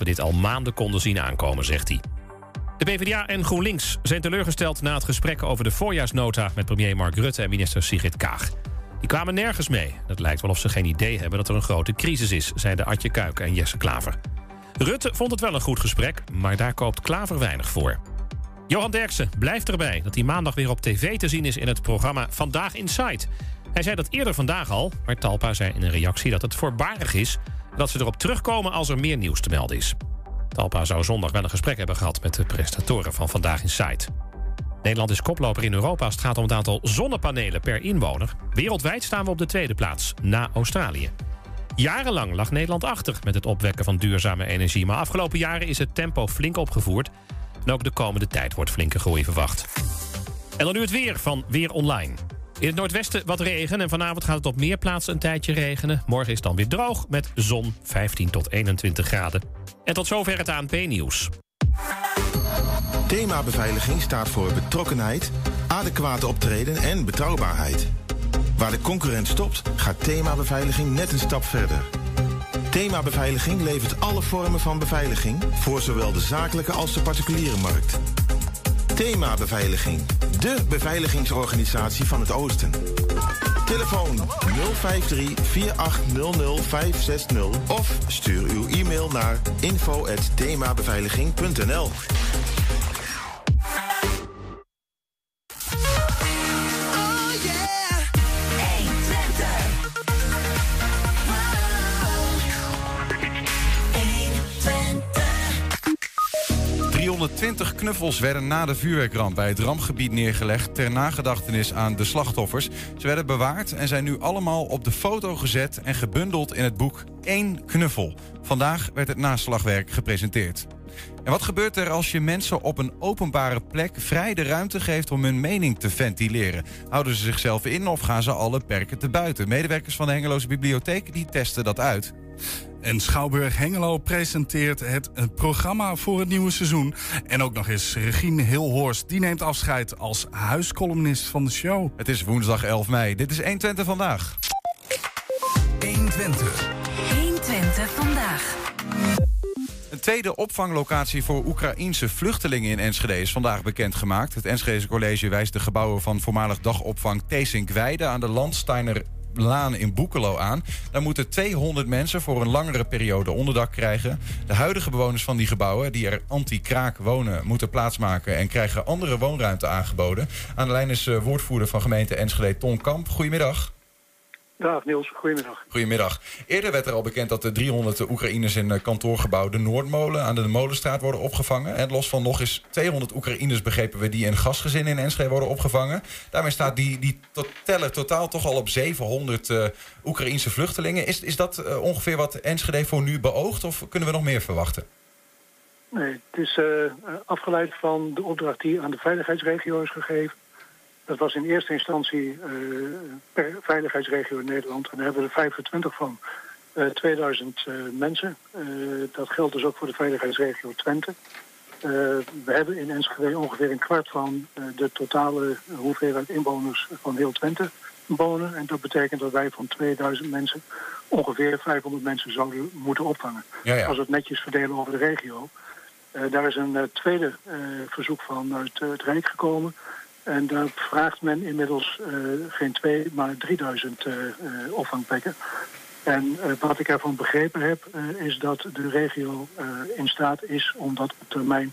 we dit al maanden konden zien aankomen, zegt hij. De PvdA en GroenLinks zijn teleurgesteld na het gesprek over de voorjaarsnota met premier Mark Rutte en minister Sigrid Kaag. Die kwamen nergens mee. Dat lijkt wel of ze geen idee hebben dat er een grote crisis is, zeiden Adje Kuik en Jesse Klaver. Rutte vond het wel een goed gesprek, maar daar koopt Klaver weinig voor. Johan Derksen blijft erbij dat hij maandag weer op tv te zien is in het programma Vandaag Inside. Hij zei dat eerder vandaag al, maar Talpa zei in een reactie dat het voorbarig is en dat ze erop terugkomen als er meer nieuws te melden is. Talpa zou zondag wel een gesprek hebben gehad met de presentatoren van Vandaag Inside. Nederland is koploper in Europa als het gaat om het aantal zonnepanelen per inwoner. Wereldwijd staan we op de tweede plaats, na Australië. Jarenlang lag Nederland achter met het opwekken van duurzame energie, maar afgelopen jaren is het tempo flink opgevoerd. En ook de komende tijd wordt flinke groei verwacht. En dan nu het weer van Weer Online. In het noordwesten wat regen en vanavond gaat het op meer plaatsen een tijdje regenen. Morgen is het dan weer droog met zon, 15 tot 21 graden. En tot zover het ANP-nieuws. Thema Beveiliging staat voor betrokkenheid, adequate optreden en betrouwbaarheid. Waar de concurrent stopt, gaat Thema Beveiliging net een stap verder. Thema Beveiliging levert alle vormen van beveiliging voor zowel de zakelijke als de particuliere markt. Thema Beveiliging, de beveiligingsorganisatie van het Oosten. Telefoon 053-4800-560 of stuur uw e-mail naar info@themabeveiliging.nl. Knuffels werden na de vuurwerkramp bij het rampgebied neergelegd ter nagedachtenis aan de slachtoffers. Ze werden bewaard en zijn nu allemaal op de foto gezet en gebundeld in het boek Eén Knuffel. Vandaag werd het naslagwerk gepresenteerd. En wat gebeurt er als je mensen op een openbare plek vrij de ruimte geeft om hun mening te ventileren? Houden ze zichzelf in of gaan ze alle perken te buiten? Medewerkers van de Hengelose Bibliotheek die testen dat uit. En Schouwburg-Hengelo presenteert het programma voor het nieuwe seizoen. En ook nog eens Regine Hilhorst. Die neemt afscheid als huiscolumnist van de show. Het is woensdag 11 mei. Dit is 120 vandaag. 120 vandaag. Een tweede opvanglocatie voor Oekraïense vluchtelingen in Enschede is vandaag bekendgemaakt. Het Enschedese college wijst de gebouwen van voormalig dagopvang Theesinkweide aan de Landsteiner Laan in Boekelo aan. Daar moeten 200 mensen voor een langere periode onderdak krijgen. De huidige bewoners van die gebouwen, die er anti-kraak wonen, moeten plaatsmaken en krijgen andere woonruimte aangeboden. Aan de lijn is woordvoerder van gemeente Enschede, Ton Kamp. Goedemiddag. Dag Niels, goedemiddag. Goedemiddag. Eerder werd er al bekend dat de 300 Oekraïners in kantoorgebouw de Noordmolen aan de Molenstraat worden opgevangen. En los van nog eens 200 Oekraïners, begrepen we, die in gasgezinnen in Enschede worden opgevangen. Daarmee staat die tellen totaal toch al op 700 Oekraïnse vluchtelingen. Is dat ongeveer wat Enschede voor nu beoogt of kunnen we nog meer verwachten? Nee, het is afgeleid van de opdracht die aan de veiligheidsregio is gegeven. Dat was in eerste instantie per veiligheidsregio in Nederland. En daar hebben we er 25 van, 2000 mensen. Dat geldt dus ook voor de veiligheidsregio Twente. We hebben in Enschede ongeveer een kwart van de totale hoeveelheid inwoners van heel Twente wonen. En dat betekent dat wij van 2000 mensen ongeveer 500 mensen zouden moeten opvangen. Ja, ja. Als we het netjes verdelen over de regio. Daar is een tweede verzoek vanuit het Rijk gekomen. En daar vraagt men inmiddels geen 2, maar 3000 opvangplekken. En wat ik ervan begrepen heb, is dat de regio in staat is om dat op termijn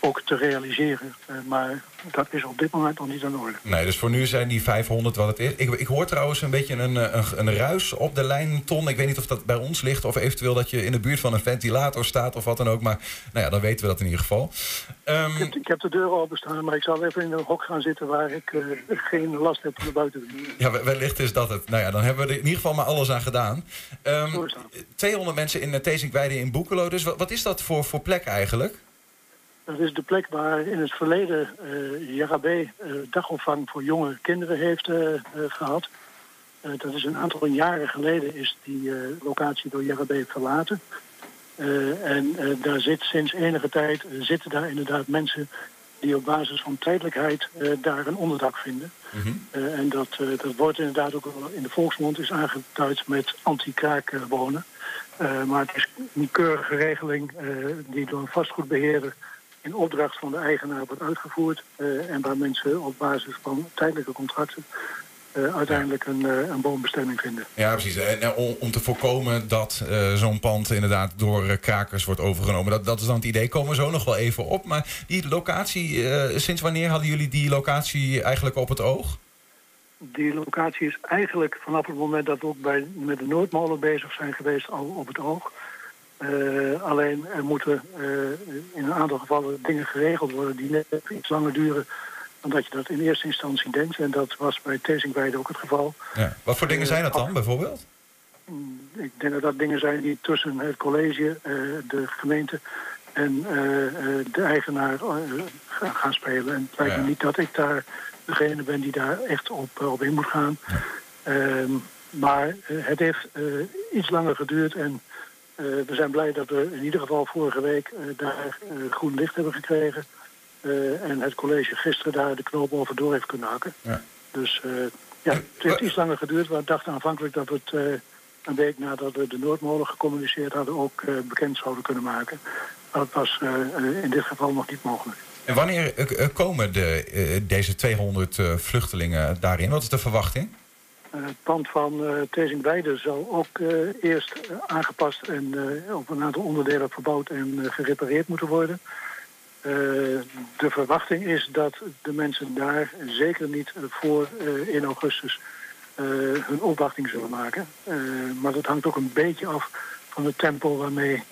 ook te realiseren. Maar dat is op dit moment nog niet aan de orde. Nee, dus voor nu zijn die 500 wat het is. Ik hoor trouwens een beetje een ruis op de lijn, Ton. Ik weet niet of dat bij ons ligt of eventueel dat je in de buurt van een ventilator staat of wat dan ook. Maar nou ja, dan weten we dat in ieder geval. Ik heb de deuren openstaan, maar ik zal even in een hok gaan zitten waar ik geen last heb van buiten. Ja, wellicht is dat het. Nou ja, dan hebben we er in ieder geval maar alles aan gedaan. 200 mensen in Theesinkweide in Boekelo. Dus wat is dat voor plek eigenlijk? Dat is de plek waar in het verleden JHB dagopvang voor jonge kinderen heeft gehad. Dat is een aantal jaren geleden is die locatie door JHB verlaten. En daar zitten daar inderdaad mensen die op basis van tijdelijkheid daar een onderdak vinden. Mm-hmm. En dat wordt inderdaad ook in de volksmond is aangeduid met anti-kraak wonen. Maar het is een keurige regeling die door een vastgoedbeheerder in opdracht van de eigenaar wordt uitgevoerd. En waar mensen op basis van tijdelijke contracten uiteindelijk een woonbestemming vinden. Ja, precies. En om te voorkomen dat zo'n pand inderdaad door krakers wordt overgenomen. Dat is dan het idee. Komen we zo nog wel even op. Maar die locatie, sinds wanneer hadden jullie die locatie eigenlijk op het oog? Die locatie is eigenlijk vanaf het moment dat we ook met de Noordmolen bezig zijn geweest al op het oog. Alleen er moeten in een aantal gevallen dingen geregeld worden die net iets langer duren dan dat je dat in eerste instantie denkt. En dat was bij Theesinkweide ook het geval. Ja. Wat voor dingen zijn dat dan bijvoorbeeld? Ik denk dat dat dingen zijn die tussen het college, de gemeente en de eigenaar gaan spelen. En het lijkt me niet dat ik daar degene ben die daar echt op in moet gaan. Ja. Maar het heeft iets langer geduurd en we zijn blij dat we in ieder geval vorige week daar groen licht hebben gekregen. En het college gisteren daar de knoop over door heeft kunnen hakken. Ja. Dus het heeft iets langer geduurd. We dachten aanvankelijk dat we het een week nadat we de Noordmolen gecommuniceerd hadden ook bekend zouden kunnen maken. Maar dat was in dit geval nog niet mogelijk. En wanneer komen deze 200 vluchtelingen daarin? Wat is de verwachting? Het pand van Theesinkweide zal ook eerst aangepast en op een aantal onderdelen verbouwd en gerepareerd moeten worden. De verwachting is dat de mensen daar zeker niet voor in augustus hun opwachting zullen maken. Maar dat hangt ook een beetje af van het tempo waarmee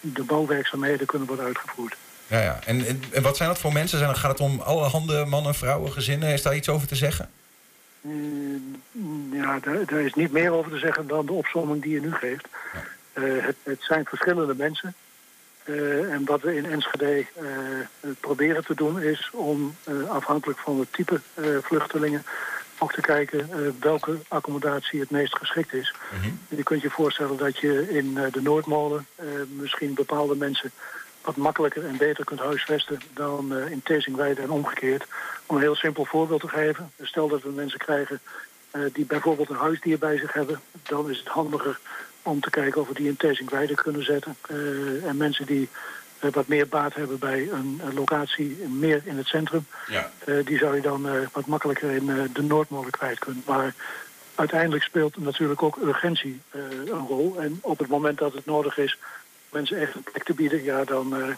de bouwwerkzaamheden kunnen worden uitgevoerd. Ja. En wat zijn dat voor mensen? Gaat het om allerhande mannen, vrouwen, gezinnen? Is daar iets over te zeggen? Ja, daar is niet meer over te zeggen dan de opsomming die je nu geeft. Ja. Het zijn verschillende mensen. En wat we in Enschede proberen te doen is om afhankelijk van het type vluchtelingen ook te kijken welke accommodatie het meest geschikt is. Mm-hmm. Je kunt je voorstellen dat je in de Noordmolen misschien bepaalde mensen wat makkelijker en beter kunt huisvesten dan in Theesinkweide en omgekeerd. Om een heel simpel voorbeeld te geven. Stel dat we mensen krijgen die bijvoorbeeld een huisdier bij zich hebben. Dan is het handiger om te kijken of we die in Theesinkweide kunnen zetten. En mensen die wat meer baat hebben bij een locatie meer in het centrum. Ja. Die zou je dan wat makkelijker in de Noordmolen kwijt kunnen. Maar uiteindelijk speelt natuurlijk ook urgentie een rol. En op het moment dat het nodig is mensen echt een plek te bieden, dan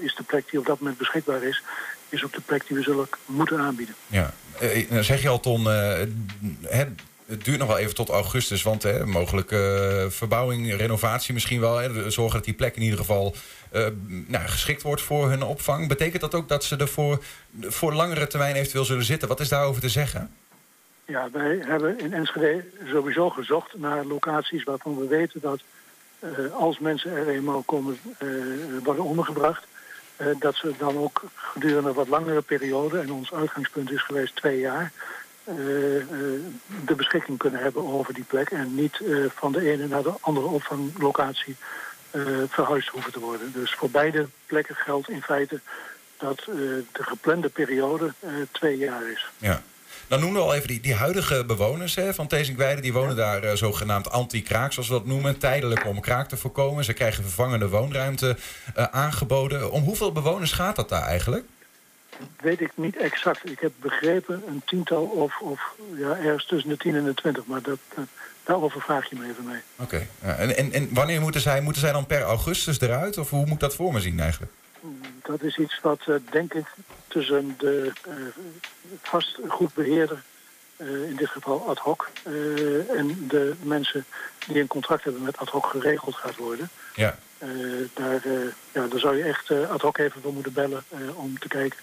is de plek die op dat moment beschikbaar is ook de plek die we zullen moeten aanbieden. Ja, zeg je al, Ton, het duurt nog wel even tot augustus, want mogelijke verbouwing, renovatie misschien wel. Zorgen dat die plek in ieder geval geschikt wordt voor hun opvang. Betekent dat ook dat ze er voor langere termijn eventueel zullen zitten? Wat is daarover te zeggen? Ja, wij hebben in Enschede sowieso gezocht naar locaties waarvan we weten dat als mensen er eenmaal komen worden ondergebracht, dat ze dan ook gedurende een wat langere periode, en ons uitgangspunt is geweest 2 jaar... de beschikking kunnen hebben over die plek en niet van de ene naar de andere opvanglocatie verhuisd hoeven te worden. Dus voor beide plekken geldt in feite dat de geplande periode 2 jaar is. Ja. Dan noemen we al even die huidige bewoners van Theesinkweide. Die wonen daar zogenaamd anti-kraak, zoals we dat noemen. Tijdelijk om kraak te voorkomen. Ze krijgen vervangende woonruimte aangeboden. Om hoeveel bewoners gaat dat daar eigenlijk? Dat weet ik niet exact. Ik heb begrepen een 10-tal of ergens tussen de 10 en de 20. Maar daarover vraag je me even mee. Oké. Ja, en wanneer moeten zij dan per augustus eruit? Of hoe moet ik dat voor me zien eigenlijk? Dat is iets wat, denk ik, tussen de vastgoedbeheerder, in dit geval Ad Hoc, en de mensen die een contract hebben met Ad Hoc geregeld gaat worden. Ja. Daar zou je echt Ad Hoc even voor moeten bellen om te kijken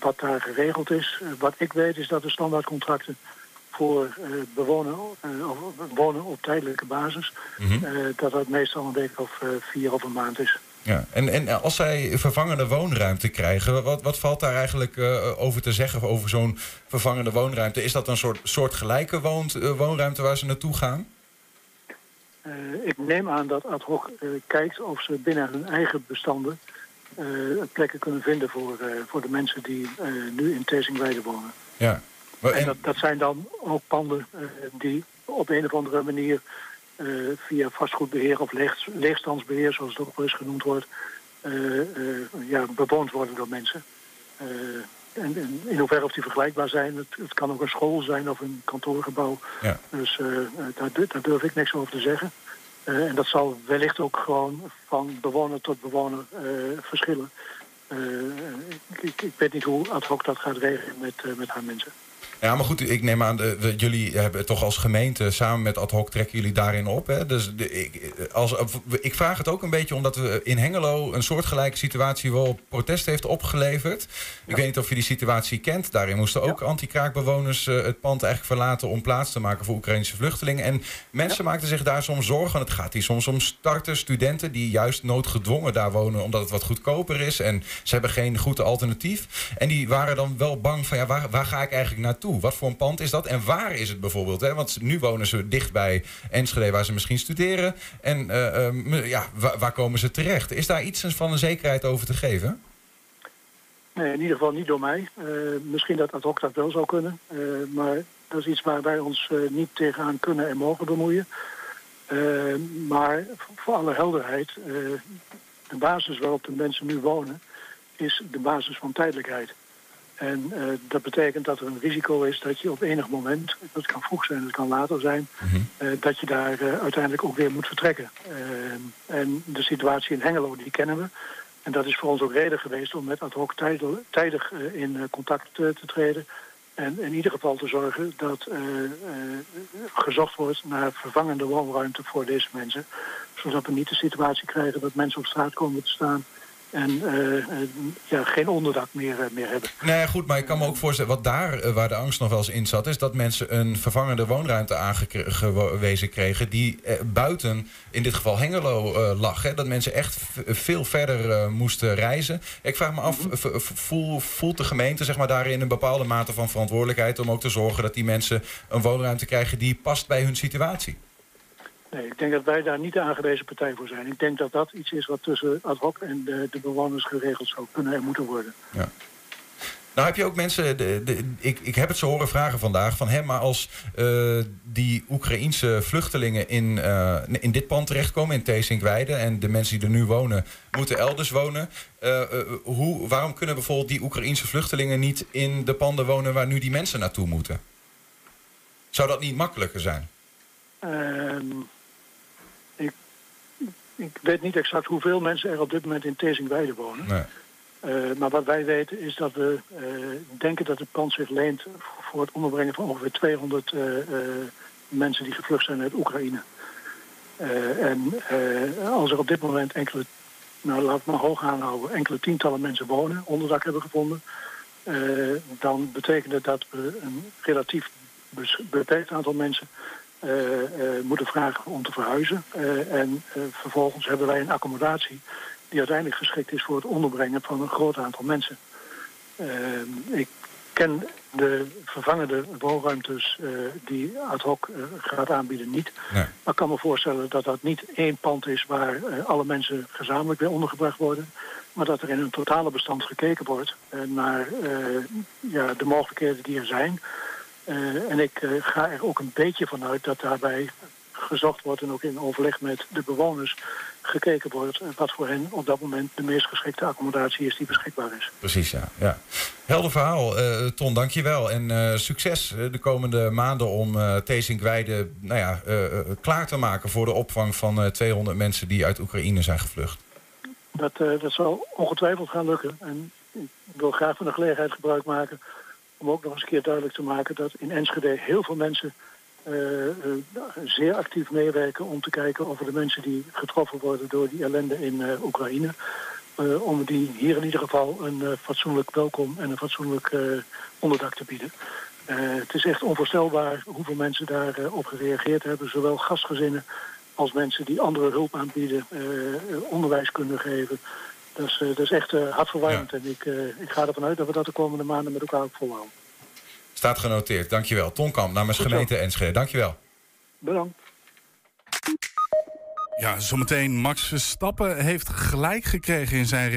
wat daar geregeld is. Wat ik weet is dat de standaardcontracten voor wonen op tijdelijke basis, mm-hmm, dat meestal een week of 4 of een maand is. Ja, en als zij vervangende woonruimte krijgen, wat valt daar eigenlijk over te zeggen over zo'n vervangende woonruimte? Is dat een soort gelijke woonruimte waar ze naartoe gaan? Ik neem aan dat Ad Hoc kijkt of ze binnen hun eigen bestanden plekken kunnen vinden voor de mensen die nu in Theesinkweide wonen. Ja. En dat zijn dan ook panden die op een of andere manier via vastgoedbeheer of leegstandsbeheer, zoals het ook wel eens genoemd wordt, bewoond worden door mensen. En in hoeverre of die vergelijkbaar zijn, het kan ook een school zijn of een kantoorgebouw. Ja. Dus daar durf ik niks over te zeggen. En dat zal wellicht ook gewoon van bewoner tot bewoner verschillen. Ik weet niet hoe Ad Hoc dat gaat regelen met haar mensen. Ja, maar goed, ik neem aan, jullie hebben toch als gemeente samen met Ad Hoc trekken jullie daarin op. Hè? Dus ik vraag het ook een beetje omdat we in Hengelo een soortgelijke situatie wel protest heeft opgeleverd. Ja. Ik weet niet of je die situatie kent. Daarin moesten ook anti-kraakbewoners het pand eigenlijk verlaten om plaats te maken voor Oekraïnse vluchtelingen. En mensen maakten zich daar soms zorgen. Het gaat hier soms om starters, studenten die juist noodgedwongen daar wonen omdat het wat goedkoper is. En ze hebben geen goed alternatief. En die waren dan wel bang van waar ga ik eigenlijk naartoe? Wat voor een pand is dat en waar is het bijvoorbeeld? Hè? Want nu wonen ze dicht bij Enschede waar ze misschien studeren. En waar komen ze terecht? Is daar iets van een zekerheid over te geven? Nee, in ieder geval niet door mij. Misschien dat Ad Hoc dat wel zou kunnen. Maar dat is iets waar wij ons niet tegenaan kunnen en mogen bemoeien. Maar voor alle helderheid, de basis waarop de mensen nu wonen is de basis van tijdelijkheid. En dat betekent dat er een risico is dat je op enig moment, dat kan vroeg zijn, dat kan later zijn, dat je daar uiteindelijk ook weer moet vertrekken. En de situatie in Hengelo, die kennen we. En dat is voor ons ook reden geweest om met Ad Hoc tijdig in contact te treden. En in ieder geval te zorgen dat gezocht wordt naar vervangende woonruimte voor deze mensen. Zodat we niet de situatie krijgen dat mensen op straat komen te staan en geen onderdak meer hebben. Nee, goed, maar ik kan me ook voorstellen, wat daar waar de angst nog wel eens in zat, is dat mensen een vervangende woonruimte aangewezen kregen die buiten, in dit geval Hengelo, lag. Hè? Dat mensen echt veel verder moesten reizen. Ik vraag me af, voelt de gemeente zeg maar, daarin een bepaalde mate van verantwoordelijkheid om ook te zorgen dat die mensen een woonruimte krijgen die past bij hun situatie? Nee, ik denk dat wij daar niet de aangewezen partij voor zijn. Ik denk dat dat iets is wat tussen Ad Hoc en de bewoners geregeld zou kunnen en moeten worden. Ja. Nou heb je ook mensen, ik heb het zo horen vragen vandaag, van hè, maar als die Oekraïense vluchtelingen in dit pand terechtkomen, in Theesinkweide, en de mensen die er nu wonen, moeten elders wonen. Waarom kunnen bijvoorbeeld die Oekraïense vluchtelingen niet in de panden wonen waar nu die mensen naartoe moeten? Zou dat niet makkelijker zijn? Ik weet niet exact hoeveel mensen er op dit moment in Theesinkweide wonen. Nee. Maar wat wij weten is dat we denken dat het pand zich leent voor het onderbrengen van ongeveer 200 mensen die gevlucht zijn uit Oekraïne. Als er op dit moment enkele tientallen mensen wonen, onderdak hebben gevonden, dan betekent het dat we een relatief beperkt aantal mensen moeten vragen om te verhuizen. Vervolgens hebben wij een accommodatie die uiteindelijk geschikt is voor het onderbrengen van een groot aantal mensen. Ik ken de vervangende woonruimtes die Ad Hoc gaat aanbieden niet. Nee. Maar ik kan me voorstellen dat dat niet één pand is waar alle mensen gezamenlijk weer ondergebracht worden. Maar dat er in een totale bestand gekeken wordt naar de mogelijkheden die er zijn. En ik ga er ook een beetje vanuit dat daarbij gezocht wordt en ook in overleg met de bewoners gekeken wordt wat voor hen op dat moment de meest geschikte accommodatie is die beschikbaar is. Precies, ja. Helder verhaal. Ton, dank je wel. En succes de komende maanden om Theesinkweide klaar te maken voor de opvang van 200 mensen die uit Oekraïne zijn gevlucht. Dat zal ongetwijfeld gaan lukken. En ik wil graag van de gelegenheid gebruik maken om ook nog eens een keer duidelijk te maken dat in Enschede heel veel mensen zeer actief meewerken om te kijken of we de mensen die getroffen worden door die ellende in Oekraïne, om die hier in ieder geval een fatsoenlijk welkom en een fatsoenlijk onderdak te bieden. Het is echt onvoorstelbaar hoeveel mensen daarop gereageerd hebben, zowel gastgezinnen als mensen die andere hulp aanbieden, onderwijs kunnen geven. Dat is echt hartverwarmend en ik ga ervan uit dat we dat de komende maanden met elkaar ook volhouden. Staat genoteerd, dankjewel. Ton Kamp namens gemeente Enschede, dankjewel. Bedankt. Ja, zometeen Max Verstappen heeft gelijk gekregen in zijn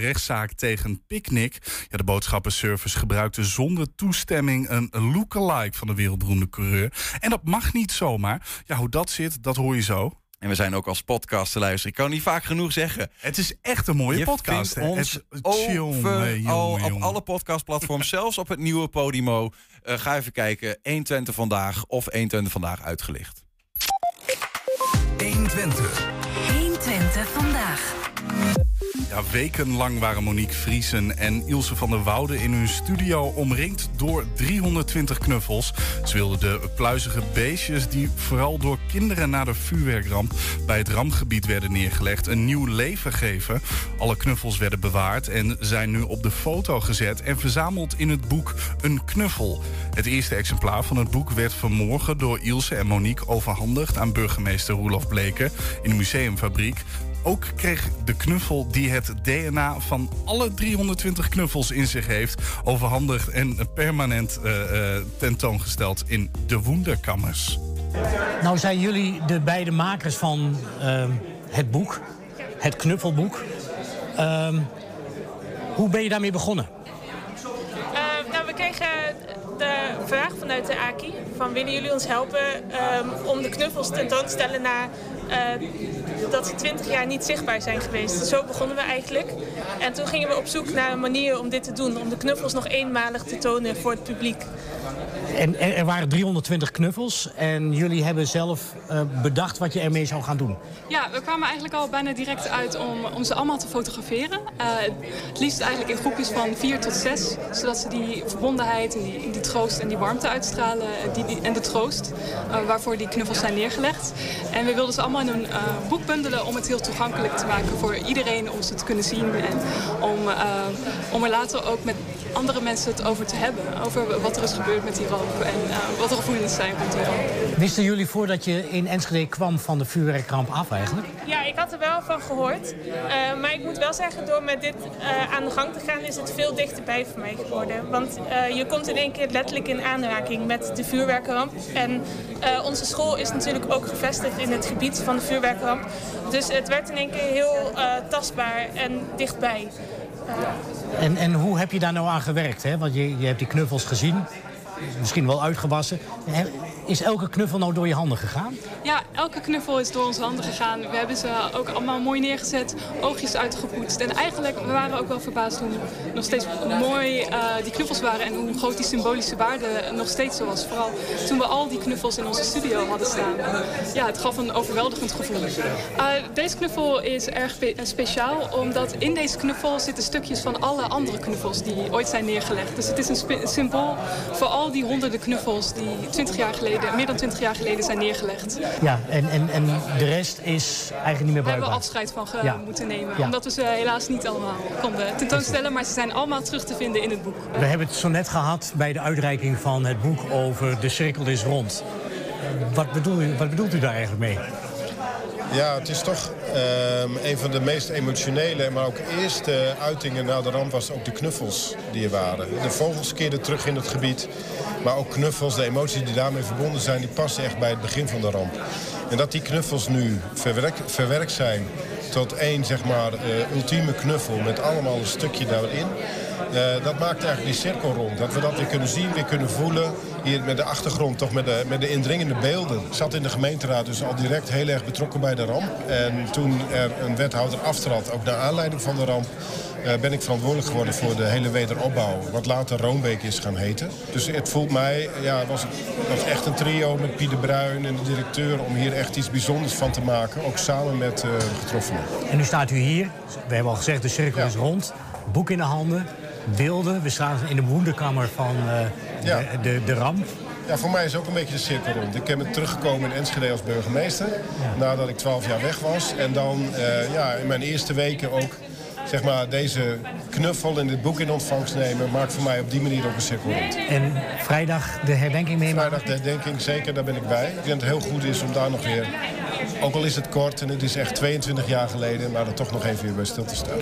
rechtszaak tegen Picnic. Ja, de boodschappenservice gebruikte zonder toestemming een lookalike van de wereldberoemde coureur. En dat mag niet zomaar. Ja, hoe dat zit, dat hoor je zo. En we zijn ook als podcast te luisteren. Ik kan niet vaak genoeg zeggen. Het is echt een mooie podcast. Ons overal op alle podcastplatforms, zelfs op het nieuwe Podimo. Ga even kijken. 120 vandaag of 120 vandaag uitgelicht. 120 vandaag. Ja, wekenlang waren Monique Vriesen en Ilse van der Wouden in hun studio omringd door 320 knuffels. Ze wilden de pluizige beestjes die vooral door kinderen na de vuurwerkramp bij het rampgebied werden neergelegd een nieuw leven geven. Alle knuffels werden bewaard en zijn nu op de foto gezet en verzameld in het boek Een Knuffel. Het eerste exemplaar van het boek werd vanmorgen door Ilse en Monique overhandigd aan burgemeester Roelof Bleker in de museumfabriek. Ook kreeg de knuffel die het DNA van alle 320 knuffels in zich heeft overhandigd en permanent tentoongesteld in de Wunderkammers. Nou zijn jullie de beide makers van het boek, het knuffelboek. Hoe ben je daarmee begonnen? We kregen de vraag vanuit de AKI van willen jullie ons helpen om de knuffels tentoon te stellen na... dat ze 20 jaar niet zichtbaar zijn geweest. Zo begonnen we eigenlijk. En toen gingen we op zoek naar een manier om dit te doen. Om de knuffels nog eenmalig te tonen voor het publiek. En er waren 320 knuffels. En jullie hebben zelf bedacht wat je ermee zou gaan doen. Ja, we kwamen eigenlijk al bijna direct uit om ze allemaal te fotograferen. Het liefst eigenlijk in groepjes van 4 tot 6. Zodat ze die verbondenheid en die troost en die warmte uitstralen. En de troost waarvoor die knuffels zijn neergelegd. En we wilden ze allemaal in een boek bundelen om het heel toegankelijk te maken voor iedereen om ze te kunnen zien. En om er later ook met andere mensen het over te hebben. Over wat er is gebeurd met die ramp en wat de gevoelens zijn rond de ramp. Wisten jullie voordat je in Enschede kwam van de vuurwerkramp af eigenlijk? Ja, ik had er wel van gehoord. Maar ik moet wel zeggen, door met dit aan de gang te gaan is het veel dichterbij voor mij geworden. Want je komt in één keer letterlijk in aanraking met de vuurwerkramp. En onze school is natuurlijk ook gevestigd in het gebied van de vuurwerkramp. Dus het werd in één keer heel tastbaar en dichtbij. En hoe heb je daar nou aan gewerkt? Hè? Want je hebt die knuffels gezien, misschien wel uitgewassen. Is elke knuffel nou door je handen gegaan? Ja, elke knuffel is door onze handen gegaan. We hebben ze ook allemaal mooi neergezet, oogjes uitgepoetst. En eigenlijk, we waren ook wel verbaasd hoe nog steeds mooi die knuffels waren... en hoe groot die symbolische waarde nog steeds zo was. Vooral toen we al die knuffels in onze studio hadden staan. Ja, het gaf een overweldigend gevoel. Deze knuffel is erg speciaal, omdat in deze knuffel zitten stukjes van alle andere knuffels... die ooit zijn neergelegd. Dus het is een symbool voor al die honderden knuffels die 20 jaar geleden... meer dan 20 jaar geleden zijn neergelegd. Ja, en de rest is eigenlijk niet meer bruikbaar. Daar hebben we afscheid van moeten nemen. Ja. Omdat we ze helaas niet allemaal konden tentoonstellen. Maar ze zijn allemaal terug te vinden in het boek. We hebben het zo net gehad bij de uitreiking van het boek over De Cirkel is Rond. Wat bedoelt u daar eigenlijk mee? Ja, het is toch een van de meest emotionele, maar ook eerste uitingen na de ramp was ook de knuffels die er waren. De vogels keerden terug in het gebied, maar ook knuffels, de emoties die daarmee verbonden zijn, die passen echt bij het begin van de ramp. En dat die knuffels nu verwerkt zijn tot één, zeg maar, ultieme knuffel met allemaal een stukje daarin. Dat maakt eigenlijk die cirkel rond. Dat we dat weer kunnen zien, weer kunnen voelen. Hier met de achtergrond, toch met de indringende beelden. Ik zat in de gemeenteraad, dus al direct heel erg betrokken bij de ramp. En toen er een wethouder aftrad, ook naar aanleiding van de ramp... ben ik verantwoordelijk geworden voor de hele wederopbouw. Wat later Roombeek is gaan heten. Dus het voelt mij, ja, het was echt een trio met Piet de Bruin en de directeur... om hier echt iets bijzonders van te maken, ook samen met getroffenen. En nu staat u hier. We hebben al gezegd, de cirkel is rond. Boek in de handen. Beelden. We staan in de woonkamer van de ramp. Ja, voor mij is ook een beetje de cirkel rond. Ik ben teruggekomen in Enschede als burgemeester. Ja. Nadat ik 12 jaar weg was. En dan in mijn eerste weken ook zeg maar, deze knuffel in dit boek in ontvangst nemen... maakt voor mij op die manier ook een cirkel rond. En vrijdag de herdenking meemaken? Vrijdag de herdenking, zeker. Daar ben ik bij. Ik denk dat het heel goed is om daar nog weer... ook al is het kort en het is echt 22 jaar geleden... maar er toch nog even weer bij stil te staan.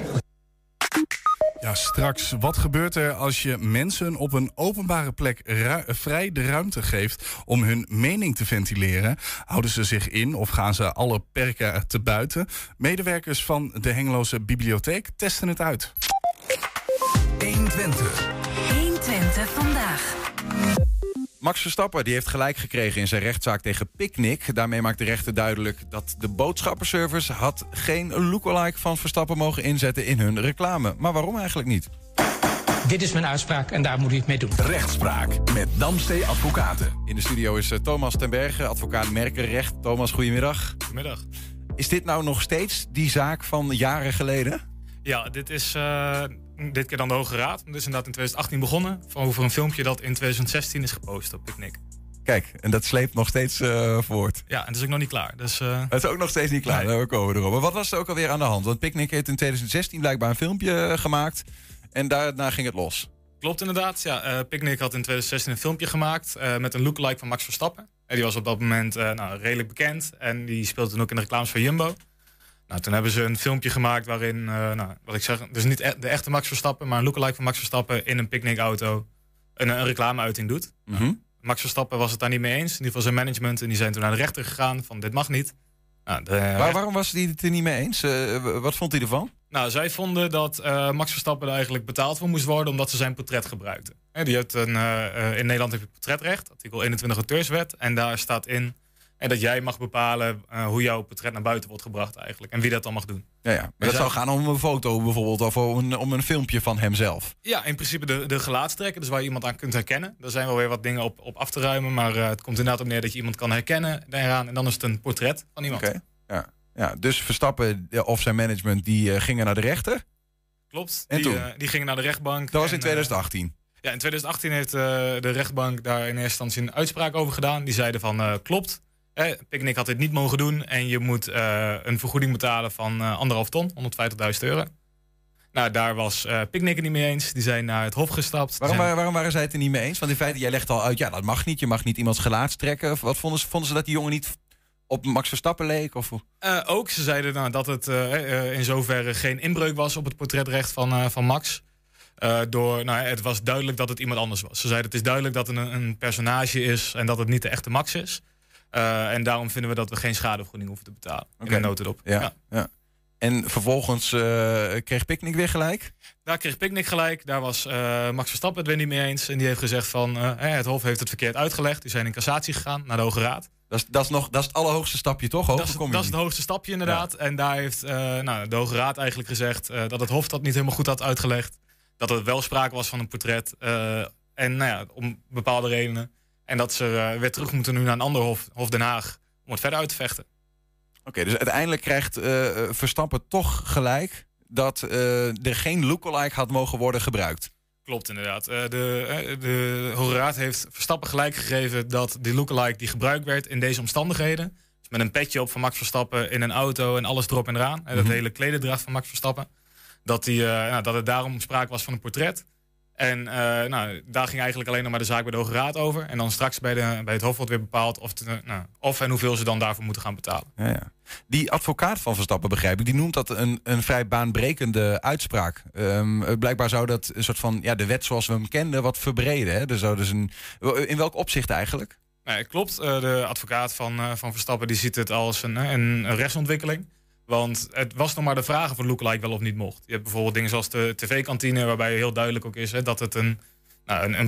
Ja, straks. Wat gebeurt er als je mensen op een openbare plek vrij de ruimte geeft om hun mening te ventileren? Houden ze zich in of gaan ze alle perken te buiten? Medewerkers van de Hengelose Bibliotheek testen het uit. 120 vandaag. Max Verstappen die heeft gelijk gekregen in zijn rechtszaak tegen Picnic. Daarmee maakt de rechter duidelijk dat de boodschappenservice had geen lookalike van Verstappen mogen inzetten in hun reclame. Maar waarom eigenlijk niet? Dit is mijn uitspraak en daar moet u het mee doen. Rechtspraak met Damstee Advocaten. In de studio is Thomas ten Berge, advocaat merkenrecht. Thomas, goedemiddag. Goedemiddag. Is dit nou nog steeds die zaak van jaren geleden? Ja, dit is... Dit keer dan de Hoge Raad. Dus inderdaad in 2018 begonnen. Over een filmpje dat in 2016 is gepost op Picnic. Kijk, en dat sleept nog steeds voort. Ja, en dat is ook nog niet klaar. Dus, het is ook nog steeds niet klaar. Nee. We komen erop. Maar wat was er ook alweer aan de hand? Want Picnic heeft in 2016 blijkbaar een filmpje gemaakt. En daarna ging het los. Klopt inderdaad. Ja, Picnic had in 2016 een filmpje gemaakt. Met een lookalike van Max Verstappen. En die was op dat moment redelijk bekend. En die speelde toen ook in de reclames van Jumbo. Nou, toen hebben ze een filmpje gemaakt waarin, wat ik zeg, dus niet de echte Max Verstappen, maar een lookalike van Max Verstappen in een picknickauto een reclameuiting doet. Mm-hmm. Nou, Max Verstappen was het daar niet mee eens, in ieder geval zijn management, en die zijn toen naar de rechter gegaan van dit mag niet. Nou, waarom was hij het er niet mee eens? Wat vond hij ervan? Nou, zij vonden dat Max Verstappen er eigenlijk betaald voor moest worden omdat ze zijn portret gebruikten. Die heeft in Nederland heb je portretrecht, artikel 21 auteurswet, en daar staat in... En dat jij mag bepalen hoe jouw portret naar buiten wordt gebracht eigenlijk. En wie dat dan mag doen. Ja, ja. Maar dat zou gaan om een foto bijvoorbeeld of om een filmpje van hemzelf. Ja, in principe de gelaatstrekken. Dus waar je iemand aan kunt herkennen. Daar zijn wel weer wat dingen op af te ruimen. Maar het komt inderdaad op neer dat je iemand kan herkennen daaraan. En dan is het een portret van iemand. Oké. Ja. Ja, dus Verstappen of zijn management die gingen naar de rechter. Klopt. En toen? Die gingen naar de rechtbank. Dat was in 2018. In 2018 heeft de rechtbank daar in eerste instantie een uitspraak over gedaan. Die zeiden van klopt. Picnic had dit niet mogen doen en je moet een vergoeding betalen van 1,5 ton, 150.000 euro. Nou, daar was Picnic het niet mee eens. Die zijn naar het Hof gestapt. Waarom waren zij het er niet mee eens? Want in feite, jij legt al uit, ja, dat mag niet. Je mag niet iemands gelaatstrekken. Wat vonden ze dat die jongen niet op Max Verstappen leek? Of? Ook, ze zeiden dat het in zoverre geen inbreuk was op het portretrecht van Max. Het was duidelijk dat het iemand anders was. Ze zeiden, het is duidelijk dat het een personage is en dat het niet de echte Max is. En daarom vinden we dat we geen schadevergoeding hoeven te betalen. Okay. In de notendop. Ja. En vervolgens kreeg Picnic weer gelijk? Daar kreeg Picnic gelijk. Daar was Max Verstappen het weer niet mee eens. En die heeft gezegd van het Hof heeft het verkeerd uitgelegd. Die zijn in cassatie gegaan naar de Hoge Raad. Dat is het allerhoogste stapje toch? Dat is het hoogste stapje inderdaad. Ja. En daar heeft de Hoge Raad eigenlijk gezegd dat het Hof dat niet helemaal goed had uitgelegd. Dat er wel sprake was van een portret. Om bepaalde redenen. En dat ze weer terug moeten nu naar een ander hof, Hof Den Haag, om het verder uit te vechten. Oké, dus uiteindelijk krijgt Verstappen toch gelijk dat er geen lookalike had mogen worden gebruikt. Klopt inderdaad. De Hoge Raad heeft Verstappen gelijk gegeven dat die lookalike die gebruikt werd in deze omstandigheden. Dus met een petje op van Max Verstappen in een auto en alles erop en eraan. En dat hele klederdracht van Max Verstappen. Dat het daarom sprake was van een portret. En daar ging eigenlijk alleen nog maar de zaak bij de Hoge Raad over. En dan straks bij het Hof wordt weer bepaald of en hoeveel ze dan daarvoor moeten gaan betalen. Ja. Die advocaat van Verstappen, begrijp ik, die noemt dat een vrij baanbrekende uitspraak. Blijkbaar zou dat een soort van de wet zoals we hem kenden wat verbreden. Hè? In welk opzicht eigenlijk? Nee, klopt. De advocaat van Verstappen die ziet het als een rechtsontwikkeling. Want het was nog maar de vraag of het lookalike wel of niet mocht. Je hebt bijvoorbeeld dingen zoals de tv-kantine, waarbij heel duidelijk ook is dat het een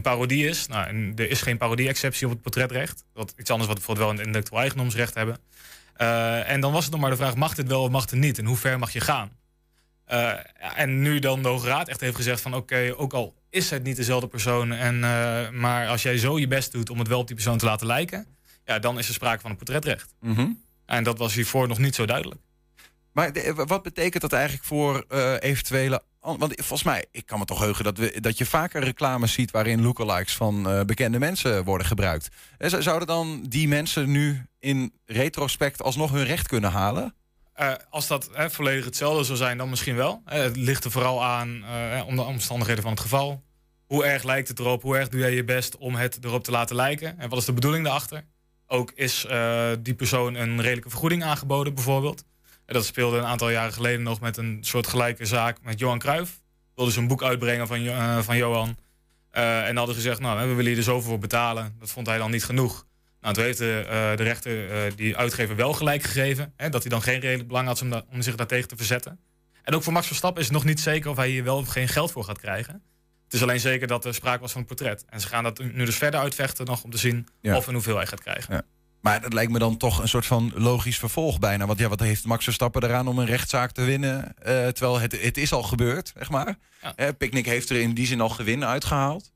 parodie is. Nou, er is geen parodie-exceptie op het portretrecht. Dat iets anders wat we bijvoorbeeld wel een intellectueel eigendomsrecht hebben. En dan was het nog maar de vraag, mag dit wel of mag het niet? En hoe ver mag je gaan? En nu dan de Hoge Raad echt heeft gezegd van oké, ook al is het niet dezelfde persoon. Maar als jij zo je best doet om het wel op die persoon te laten lijken, dan is er sprake van een portretrecht. Mm-hmm. En dat was hiervoor nog niet zo duidelijk. Maar wat betekent dat eigenlijk voor eventuele... Want volgens mij, ik kan me toch heugen dat je vaker reclames ziet waarin lookalikes van bekende mensen worden gebruikt. Zouden dan die mensen nu in retrospect alsnog hun recht kunnen halen? Als dat volledig hetzelfde zou zijn, dan misschien wel. Het ligt er vooral aan om de omstandigheden van het geval. Hoe erg lijkt het erop? Hoe erg doe jij je best om het erop te laten lijken? En wat is de bedoeling daarachter? Ook is die persoon een redelijke vergoeding aangeboden bijvoorbeeld. Dat speelde een aantal jaren geleden nog met een soort gelijke zaak met Johan Cruijff. wilden ze een boek uitbrengen van Johan. En hadden gezegd, nou, we willen je er zoveel voor betalen. Dat vond hij dan niet genoeg. Nou, toen heeft de rechter die uitgever wel gelijk gegeven. Hè, dat hij dan geen redelijk belang had om zich daartegen te verzetten. En ook voor Max Verstappen is het nog niet zeker of hij hier wel of geen geld voor gaat krijgen. Het is alleen zeker dat er sprake was van een portret. En ze gaan dat nu dus verder uitvechten nog om te zien of en hoeveel hij gaat krijgen. Ja. Maar dat lijkt me dan toch een soort van logisch vervolg bijna. Want ja, wat heeft Max Verstappen eraan om een rechtszaak te winnen? Terwijl het is al gebeurd, zeg maar. Ja. Picnic heeft er in die zin al gewin uitgehaald.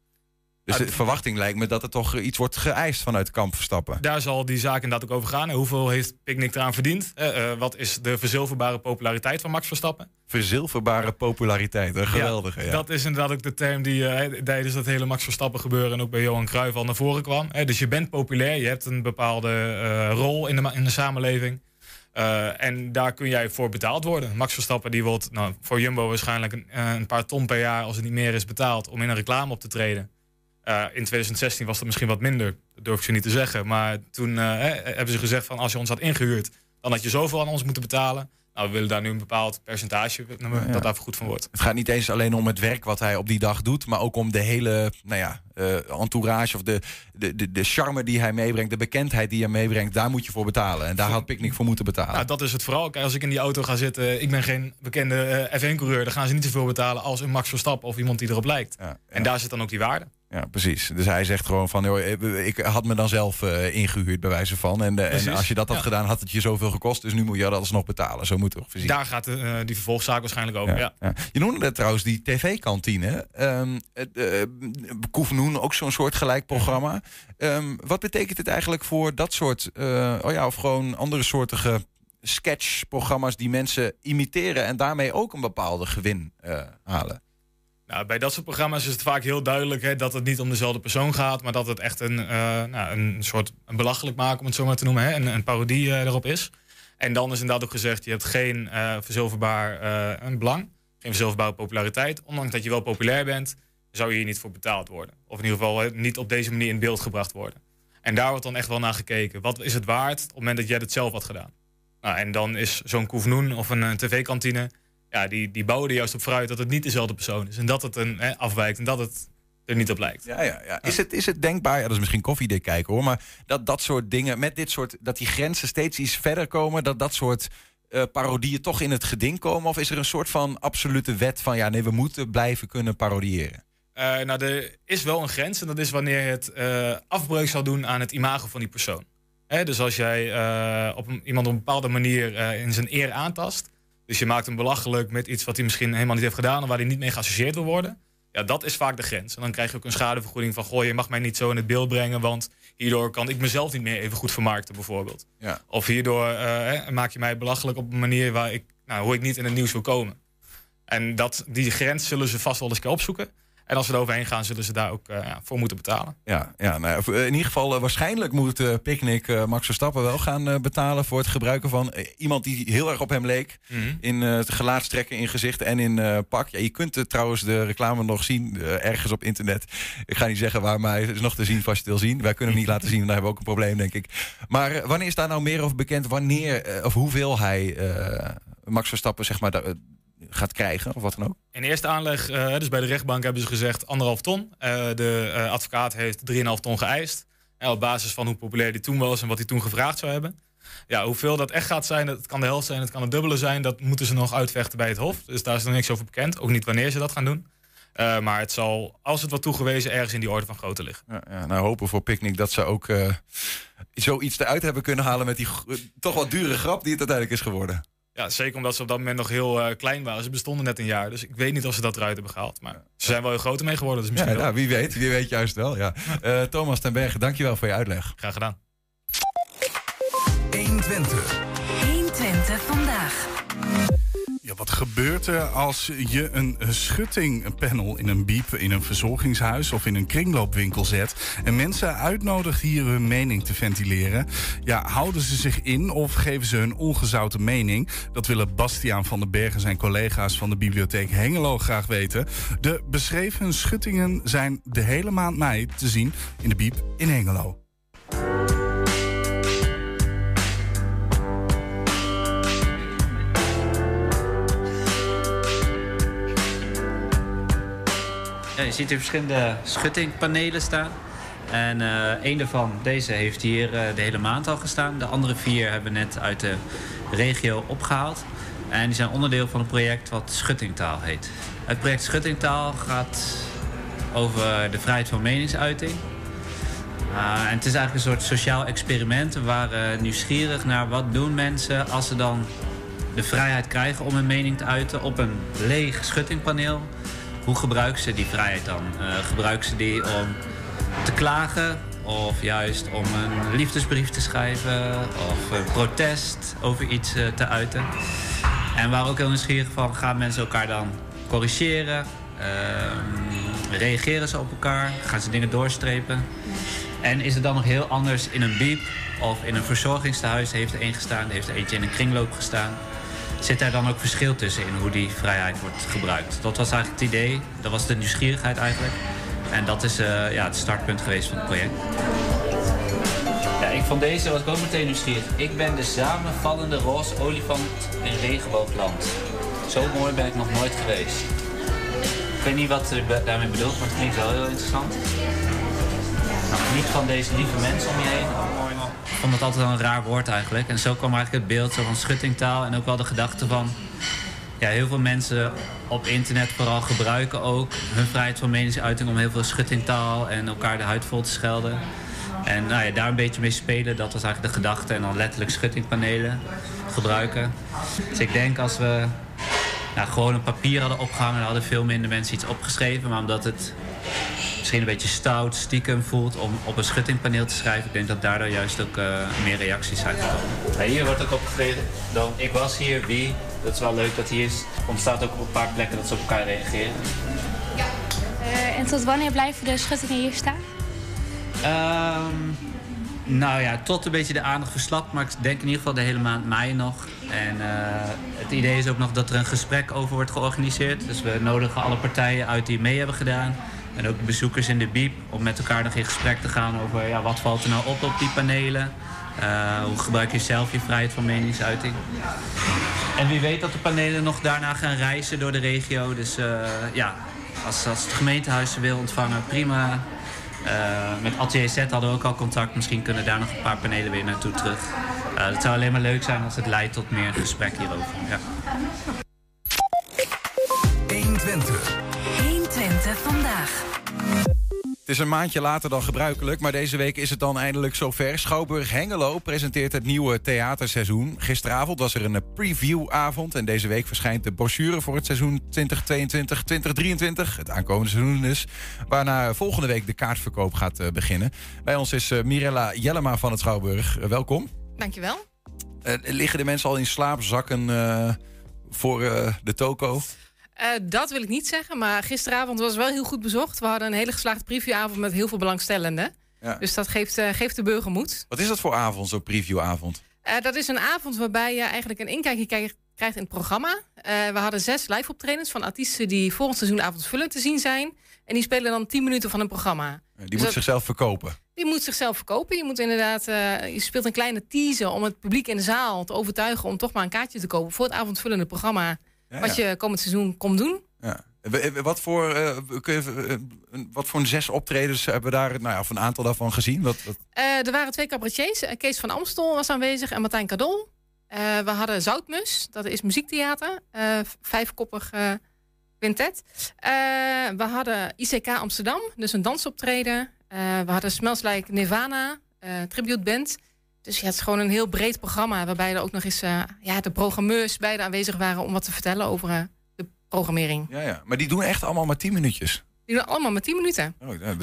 Dus de verwachting lijkt me dat er toch iets wordt geëist vanuit de kamp Verstappen. Daar zal die zaak inderdaad ook over gaan. Hoeveel heeft Picnic eraan verdiend? Wat is de verzilverbare populariteit van Max Verstappen? Verzilverbare populariteit, een geweldige. Ja, dat is inderdaad ook de term die tijdens dat hele Max Verstappen gebeuren en ook bij Johan Cruijff al naar voren kwam. Dus je bent populair, je hebt een bepaalde rol in de samenleving. En daar kun jij voor betaald worden. Max Verstappen die wordt voor Jumbo waarschijnlijk een paar ton per jaar, als het niet meer is, betaald om in een reclame op te treden. In 2016 was dat misschien wat minder, dat durf ik ze niet te zeggen. Maar toen hebben ze gezegd van als je ons had ingehuurd, dan had je zoveel aan ons moeten betalen. Nou, we willen daar nu een bepaald percentage dat daar goed van wordt. Het gaat niet eens alleen om het werk wat hij op die dag doet, maar ook om de hele entourage of de charme die hij meebrengt, de bekendheid die hij meebrengt. Daar moet je voor betalen. En daar had Picnic voor moeten betalen. Nou, dat is het vooral. Kijk, als ik in die auto ga zitten, ik ben geen bekende F1-coureur, dan gaan ze niet zoveel betalen als een Max Verstappen of iemand die erop lijkt. Ja, ja. En daar zit dan ook die waarde. Ja, precies. Dus hij zegt gewoon van, joh, ik had me dan zelf ingehuurd bij wijze van. En als je dat had gedaan, had het je zoveel gekost. Dus nu moet je dat alsnog betalen. Zo moet het fysiek. Daar gaat die vervolgszaak waarschijnlijk over, ja. Je noemde dat trouwens die tv-kantine. Koefnoen, ook zo'n soort gelijk programma. Wat betekent het eigenlijk voor dat soort, of gewoon andere soortige sketchprogramma's die mensen imiteren en daarmee ook een bepaalde gewin halen? Nou, bij dat soort programma's is het vaak heel duidelijk dat het niet om dezelfde persoon gaat, maar dat het echt een soort belachelijk maken, om het zo maar te noemen, een parodie erop is. En dan is inderdaad ook gezegd, je hebt geen verzilverbaar belang, geen verzilverbare populariteit. Ondanks dat je wel populair bent, zou je hier niet voor betaald worden. Of in ieder geval niet op deze manier in beeld gebracht worden. En daar wordt dan echt wel naar gekeken. Wat is het waard op het moment dat jij dat zelf had gedaan? Nou, en dan is zo'n koefnoen of een tv-kantine, ja, die bouwen er juist op vooruit dat het niet dezelfde persoon is. En dat het afwijkt en dat het er niet op lijkt. Ja. Is het denkbaar, dat is misschien koffiedik kijken hoor, maar dat soort dingen, met dit soort, dat die grenzen steeds iets verder komen, dat soort parodieën toch in het geding komen? Of is er een soort van absolute wet van, we moeten blijven kunnen parodiëren? Er is wel een grens en dat is wanneer het afbreuk zal doen aan het imago van die persoon. Dus als jij iemand op een bepaalde manier in zijn eer aantast, dus je maakt hem belachelijk met iets wat hij misschien helemaal niet heeft gedaan en waar hij niet mee geassocieerd wil worden. Ja, dat is vaak de grens. En dan krijg je ook een schadevergoeding van, goh, je mag mij niet zo in het beeld brengen, want hierdoor kan ik mezelf niet meer even goed vermarkten bijvoorbeeld. Ja. Of hierdoor maak je mij belachelijk op een manier waar ik, hoe ik niet in het nieuws wil komen. En die grens zullen ze vast wel eens opzoeken. En als we er overheen gaan, zullen ze daar ook voor moeten betalen. In ieder geval waarschijnlijk moet Picnic Max Verstappen wel gaan betalen voor het gebruiken van iemand die heel erg op hem leek. Mm-hmm. In het gelaatstrekken, in gezicht en in pak. Ja, je kunt trouwens de reclame nog zien ergens op internet. Ik ga niet zeggen waar, maar het is nog te zien, vast je wil zien. Wij kunnen hem niet laten zien, want daar hebben we ook een probleem, denk ik. Maar wanneer is daar nou meer over bekend? Wanneer of hoeveel hij Max Verstappen, zeg maar, gaat krijgen of wat dan ook? In eerste aanleg, dus bij de rechtbank hebben ze gezegd 1,5 ton. De advocaat heeft 3,5 ton geëist. Op basis van hoe populair die toen was en wat hij toen gevraagd zou hebben. Ja, hoeveel dat echt gaat zijn, dat kan de helft zijn, het kan het dubbele zijn. Dat moeten ze nog uitvechten bij het Hof. Dus daar is nog niks over bekend. Ook niet wanneer ze dat gaan doen. Maar het zal, als het wordt toegewezen, ergens in die orde van grootte liggen. Hopen voor Picnic dat ze ook zoiets eruit hebben kunnen halen met die toch wat dure grap die het uiteindelijk is geworden. Ja, zeker omdat ze op dat moment nog heel klein waren. Ze bestonden net een jaar, dus ik weet niet of ze dat eruit hebben gehaald. Maar ze zijn wel heel groot mee geworden. Dus misschien wel. Wie weet juist wel. Ja. Thomas ten Berge, dankjewel voor je uitleg. Graag gedaan. 120 vandaag. Ja, wat gebeurt er als je een schuttingpanel in een biep, in een verzorgingshuis of in een kringloopwinkel zet en mensen uitnodigt hier hun mening te ventileren? Ja, houden ze zich in of geven ze hun ongezouten mening? Dat willen Bastiaan van den Berge en zijn collega's van de bibliotheek Hengelo graag weten. De beschreven schuttingen zijn de hele maand mei te zien in de biep in Hengelo. Ja, je ziet hier verschillende schuttingpanelen staan. En één daarvan, deze, heeft hier de hele maand al gestaan. De andere vier hebben we net uit de regio opgehaald. En die zijn onderdeel van een project wat Schuttingtaal heet. Het project Schuttingtaal gaat over de vrijheid van meningsuiting. En het is eigenlijk een soort sociaal experiment. We waren nieuwsgierig naar wat doen mensen als ze dan de vrijheid krijgen om hun mening te uiten op een leeg schuttingpaneel. Hoe gebruiken ze die vrijheid dan? Gebruiken ze die om te klagen of juist om een liefdesbrief te schrijven of een protest over iets te uiten? En we waren ook heel nieuwsgierig van, gaan mensen elkaar dan corrigeren? Reageren ze op elkaar? Gaan ze dingen doorstrepen? En is het dan nog heel anders in een biep of in een verzorgingstehuis? Heeft er één gestaan, heeft er eentje in een kringloop gestaan. Zit daar dan ook verschil tussen in hoe die vrijheid wordt gebruikt? Dat was eigenlijk het idee, dat was de nieuwsgierigheid eigenlijk. En dat is het startpunt geweest van het project. Ja, ik vond deze, was ik ook meteen nieuwsgierig. Ik ben de samenvallende roze olifant in regenboogland. Zo mooi ben ik nog nooit geweest. Ik weet niet wat ze daarmee bedoelt, maar het klinkt wel heel interessant. Nou, niet van deze lieve mensen om je heen. Ik vond het altijd wel een raar woord eigenlijk. En zo kwam eigenlijk het beeld zo van schuttingtaal en ook wel de gedachte van... Ja, heel veel mensen op internet vooral gebruiken ook hun vrijheid van meningsuiting om heel veel schuttingtaal en elkaar de huid vol te schelden. En nou ja, daar een beetje mee spelen, dat was eigenlijk de gedachte. En dan letterlijk schuttingpanelen gebruiken. Dus ik denk als we gewoon een papier hadden opgehangen, dan hadden veel minder mensen iets opgeschreven. Maar omdat het misschien een beetje stout, stiekem voelt om op een schuttingpaneel te schrijven, ik denk dat daardoor juist ook meer reacties zijn gekomen. Ja, hier wordt ook opgeschreven dan ik was hier, wie... Dat is wel leuk dat hier is. Ontstaat ook op een paar plekken dat ze op elkaar reageren. Ja. En tot wanneer blijven de schuttingen hier staan? Tot een beetje de aandacht verslapt. Maar ik denk in ieder geval de hele maand mei nog. En het idee is ook nog dat er een gesprek over wordt georganiseerd. Dus we nodigen alle partijen uit die mee hebben gedaan. En ook de bezoekers in de biep om met elkaar nog in gesprek te gaan over wat valt er nou op die panelen. Hoe gebruik je zelf je vrijheid van meningsuiting? En wie weet dat de panelen nog daarna gaan reizen door de regio. Dus als het gemeentehuis ze wil ontvangen, prima. Met Atelier Z hadden we ook al contact. Misschien kunnen daar nog een paar panelen weer naartoe terug. Het zou alleen maar leuk zijn als het leidt tot meer gesprek hierover. Ja. 120 vandaag. Het is een maandje later dan gebruikelijk, maar deze week is het dan eindelijk zover. Schouwburg-Hengelo presenteert het nieuwe theaterseizoen. Gisteravond was er een previewavond en deze week verschijnt de brochure voor het seizoen 2022-2023. Het aankomende seizoen dus, waarna volgende week de kaartverkoop gaat beginnen. Bij ons is Mirella Jellema van het Schouwburg. Welkom. Dankjewel. Liggen de mensen al in slaapzakken voor de toko? Dat wil ik niet zeggen, maar gisteravond was het wel heel goed bezocht. We hadden een hele geslaagde previewavond met heel veel belangstellenden. Ja. Dus dat geeft de burger moed. Wat is dat voor avond, zo'n previewavond? Dat is een avond waarbij je eigenlijk een inkijkje krijgt in het programma. We hadden 6 live optredens van artiesten die volgend seizoen avondvullend te zien zijn. En die spelen dan 10 minuten van een programma. Zichzelf verkopen? Die moet zichzelf verkopen. Je moet inderdaad, je speelt een kleine teaser om het publiek in de zaal te overtuigen om toch maar een kaartje te kopen voor het avondvullende programma. Ja, wat je komend seizoen komt doen. Ja. Wat voor 6 optredens hebben we daar, of een aantal daarvan gezien? Er waren 2 cabaretiers. Kees van Amstel was aanwezig en Martijn Cadol. We hadden Zoutmus, dat is muziektheater. 5-koppig quintet. We hadden ICK Amsterdam, dus een dansoptreden. We hadden Smells Like Nirvana, tribute band. Dus het is gewoon een heel breed programma waarbij er ook nog eens de programmeurs beide aanwezig waren om wat te vertellen over de programmering. Ja, maar die doen echt allemaal maar 10 minuutjes? Die doen allemaal maar 10 minuten.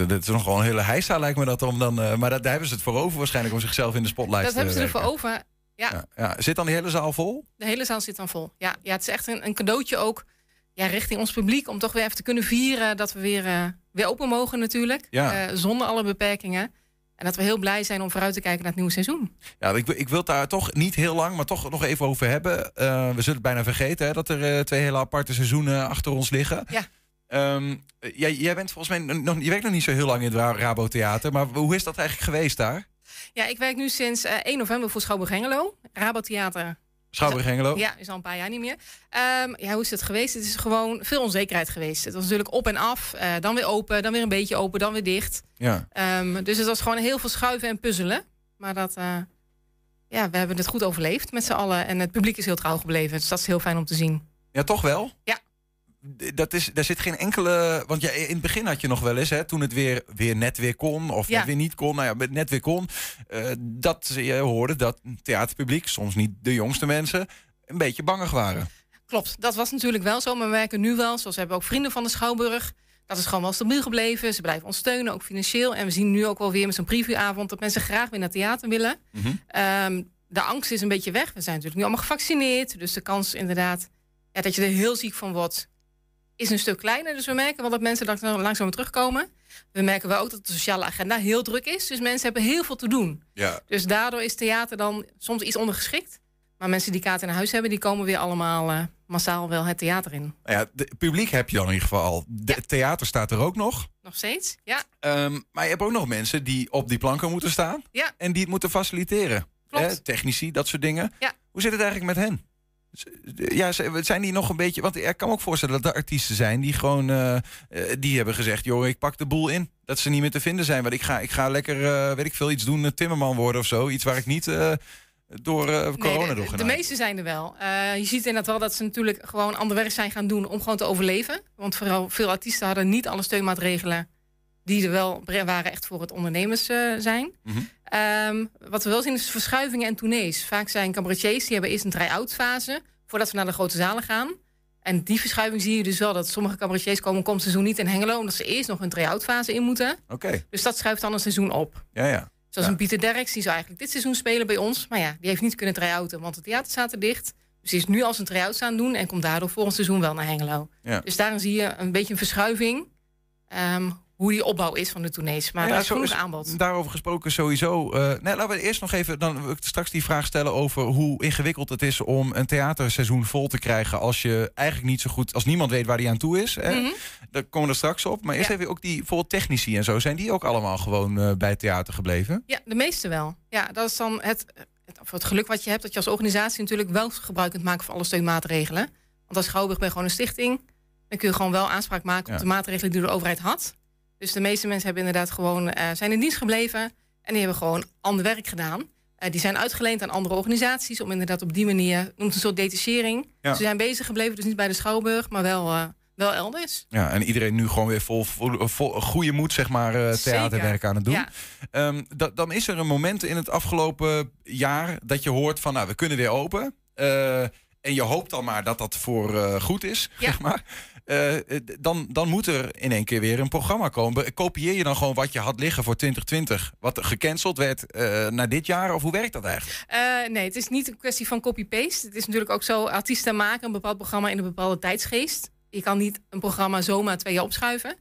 Dat is nogal een hele heisa, lijkt me dat. Daar hebben ze het voor over waarschijnlijk om zichzelf in de spotlight te werken. Dat hebben ze ervoor over, ja. Zit dan die hele zaal vol? De hele zaal zit dan vol, ja. Ja, het is echt een cadeautje ook richting ons publiek om toch weer even te kunnen vieren dat we weer open mogen natuurlijk. Ja. Zonder alle beperkingen. En dat we heel blij zijn om vooruit te kijken naar het nieuwe seizoen. Ja, ik wil het daar toch niet heel lang, maar toch nog even over hebben. We zullen het bijna vergeten dat er 2 hele aparte seizoenen achter ons liggen. Ja. Jij bent volgens mij je werkt nog niet zo heel lang in het Rabo Theater. Maar hoe is dat eigenlijk geweest daar? Ja, ik werk nu sinds 1 november voor Schouwburg-Hengelo. Rabo Theater Schouwburg-Hengelo. Ja, is al een paar jaar niet meer. Hoe is het geweest? Het is gewoon veel onzekerheid geweest. Het was natuurlijk op en af. Dan weer open, dan weer een beetje open, dan weer dicht. Ja. Dus het was gewoon heel veel schuiven en puzzelen. Maar dat... we hebben het goed overleefd met z'n allen. En het publiek is heel trouw gebleven. Dus dat is heel fijn om te zien. Ja, toch wel? Ja. Daar zit geen enkele... Want ja, in het begin had je nog wel eens, hè, toen het weer net kon... of net weer niet kon, net weer kon... dat je hoorde dat theaterpubliek, soms niet de jongste mensen... een beetje bangig waren. Klopt, dat was natuurlijk wel zo. Maar we werken nu wel, zoals we hebben ook vrienden van de Schouwburg... Dat is gewoon wel stabiel gebleven. Ze blijven ons steunen, ook financieel. En we zien nu ook wel weer met zo'n previewavond... dat mensen graag weer naar theater willen. Mm-hmm. De angst is een beetje weg. We zijn natuurlijk nu allemaal gevaccineerd. Dus de kans inderdaad dat je er heel ziek van wordt... is een stuk kleiner. Dus we merken wel dat mensen dan langzaam weer terugkomen. We merken wel ook dat de sociale agenda heel druk is. Dus mensen hebben heel veel te doen. Ja. Dus daardoor is theater dan soms iets ondergeschikt. Maar mensen die kaarten naar huis hebben... die komen weer allemaal... massaal wel het theater in. Ja, het publiek heb je dan in ieder geval al. Het theater staat er ook nog. Nog steeds, ja. Maar je hebt ook nog mensen die op die planken moeten staan. Ja. En die het moeten faciliteren. Klopt. Technici, dat soort dingen. Ja. Hoe zit het eigenlijk met hen? Ja, zijn die nog een beetje... Want ik kan me ook voorstellen dat er artiesten zijn... die gewoon die hebben gezegd... joh, ik pak de boel in. Dat ze niet meer te vinden zijn. Want ik ga lekker, weet ik veel, iets doen... timmerman worden of zo. Iets waar ik niet... door corona doorgenomen. De meeste zijn er wel. Je ziet inderdaad wel dat ze natuurlijk gewoon ander werk zijn gaan doen... om gewoon te overleven. Want vooral veel artiesten hadden niet alle steunmaatregelen... die er wel waren echt voor het ondernemers zijn. Mm-hmm. Wat we wel zien is verschuivingen en tournees. Vaak zijn cabaretiers, die hebben eerst een try-out fase... voordat we naar de grote zalen gaan. En die verschuiving zie je dus wel. Dat sommige cabaretiers komen komend seizoen niet in Hengelo... omdat ze eerst nog een try-out fase in moeten. Okay. Dus dat schuift dan een seizoen op. Ja. Zoals een Pieter Derksen, die zou eigenlijk dit seizoen spelen bij ons. Maar ja, die heeft niet kunnen try-outen, want het theater staat er dicht. Dus die is nu als een try-out aan het doen... en komt daardoor volgend seizoen wel naar Hengelo. Ja. Dus daarin zie je een beetje een verschuiving... hoe die opbouw is van de tournees. Maar daar is genoeg aanbod. Daarover gesproken sowieso. Laten we eerst nog even dan straks die vraag stellen... over hoe ingewikkeld het is om een theaterseizoen vol te krijgen... als je eigenlijk niet zo goed... als niemand weet waar die aan toe is. Hè? Mm-hmm. Daar komen we straks op. Maar eerst even ook die vol technici en zo. Zijn die ook allemaal gewoon bij het theater gebleven? Ja, de meeste wel. Ja, dat is dan het geluk wat je hebt... dat je als organisatie natuurlijk wel gebruik kunt maken... van alle steunmaatregelen. Want als Schouwburg ben je gewoon een stichting... dan kun je gewoon wel aanspraak maken op de maatregelen... die de overheid had... Dus de meeste mensen hebben inderdaad gewoon zijn in dienst gebleven... en die hebben gewoon ander werk gedaan. Die zijn uitgeleend aan andere organisaties... om inderdaad op die manier, noemt een soort detachering. Ja. Dus ze zijn bezig gebleven, dus niet bij de Schouwburg, maar wel elders. Ja, en iedereen nu gewoon weer vol goede moed, zeg maar, theaterwerk aan het doen. Ja. Dan is er een moment in het afgelopen jaar dat je hoort van... nou, we kunnen weer open. En je hoopt dan maar dat dat voor goed is, zeg maar... Dan moet er in één keer weer een programma komen. Kopieer je dan gewoon wat je had liggen voor 2020? Wat gecanceld werd naar dit jaar? Of hoe werkt dat eigenlijk? Nee, het is niet een kwestie van copy-paste. Het is natuurlijk ook zo, artiesten maken een bepaald programma in een bepaalde tijdsgeest. Je kan niet een programma zomaar 2 jaar opschuiven.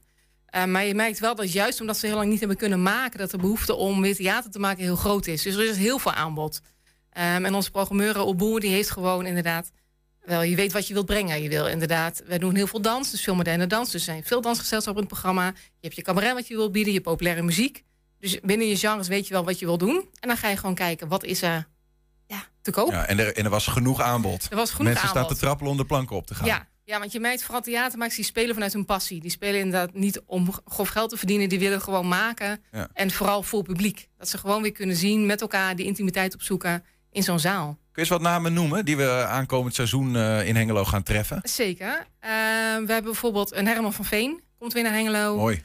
Maar je merkt wel dat juist omdat ze heel lang niet hebben kunnen maken... dat de behoefte om weer theater te maken heel groot is. Dus er is heel veel aanbod. En onze programmeur Op Boer, die heeft gewoon inderdaad... Wel, je weet wat je wilt brengen. Je wil inderdaad... We doen heel veel dans, dus veel moderne dans. Dus er zijn veel dansgezelschappen in het programma. Je hebt je cabaret wat je wilt bieden, je populaire muziek. Dus binnen je genres weet je wel wat je wilt doen. En dan ga je gewoon kijken, wat is er te koop? Ja, en er was genoeg aanbod. Mensen staan te trappelen om de planken op te gaan. Ja, want je merkt vooral theatermakers die spelen vanuit hun passie. Die spelen inderdaad niet om grof geld te verdienen. Die willen gewoon maken. Ja. En vooral voor publiek. Dat ze gewoon weer kunnen zien met elkaar, die intimiteit opzoeken in zo'n zaal. Kun je eens wat namen noemen die we aankomend seizoen in Hengelo gaan treffen? Zeker. We hebben bijvoorbeeld een Herman van Veen. Komt weer naar Hengelo. Mooi.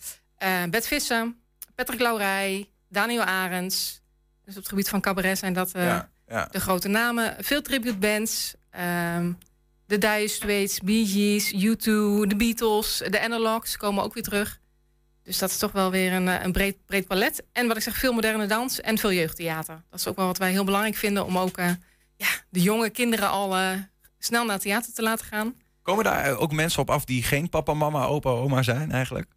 Bert Visser, Patrick Laurij, Daniel Arends. Dus op het gebied van cabaret zijn dat de grote namen. Veel tributebands. De Dire Straits, Bee Gees, U2, de Beatles, de Analogs komen ook weer terug. Dus dat is toch wel weer een breed palet. En wat ik zeg, veel moderne dans en veel jeugdtheater. Dat is ook wel wat wij heel belangrijk vinden om ook... de jonge kinderen al snel naar het theater te laten gaan. Komen daar ook mensen op af die geen papa, mama, opa, oma zijn eigenlijk?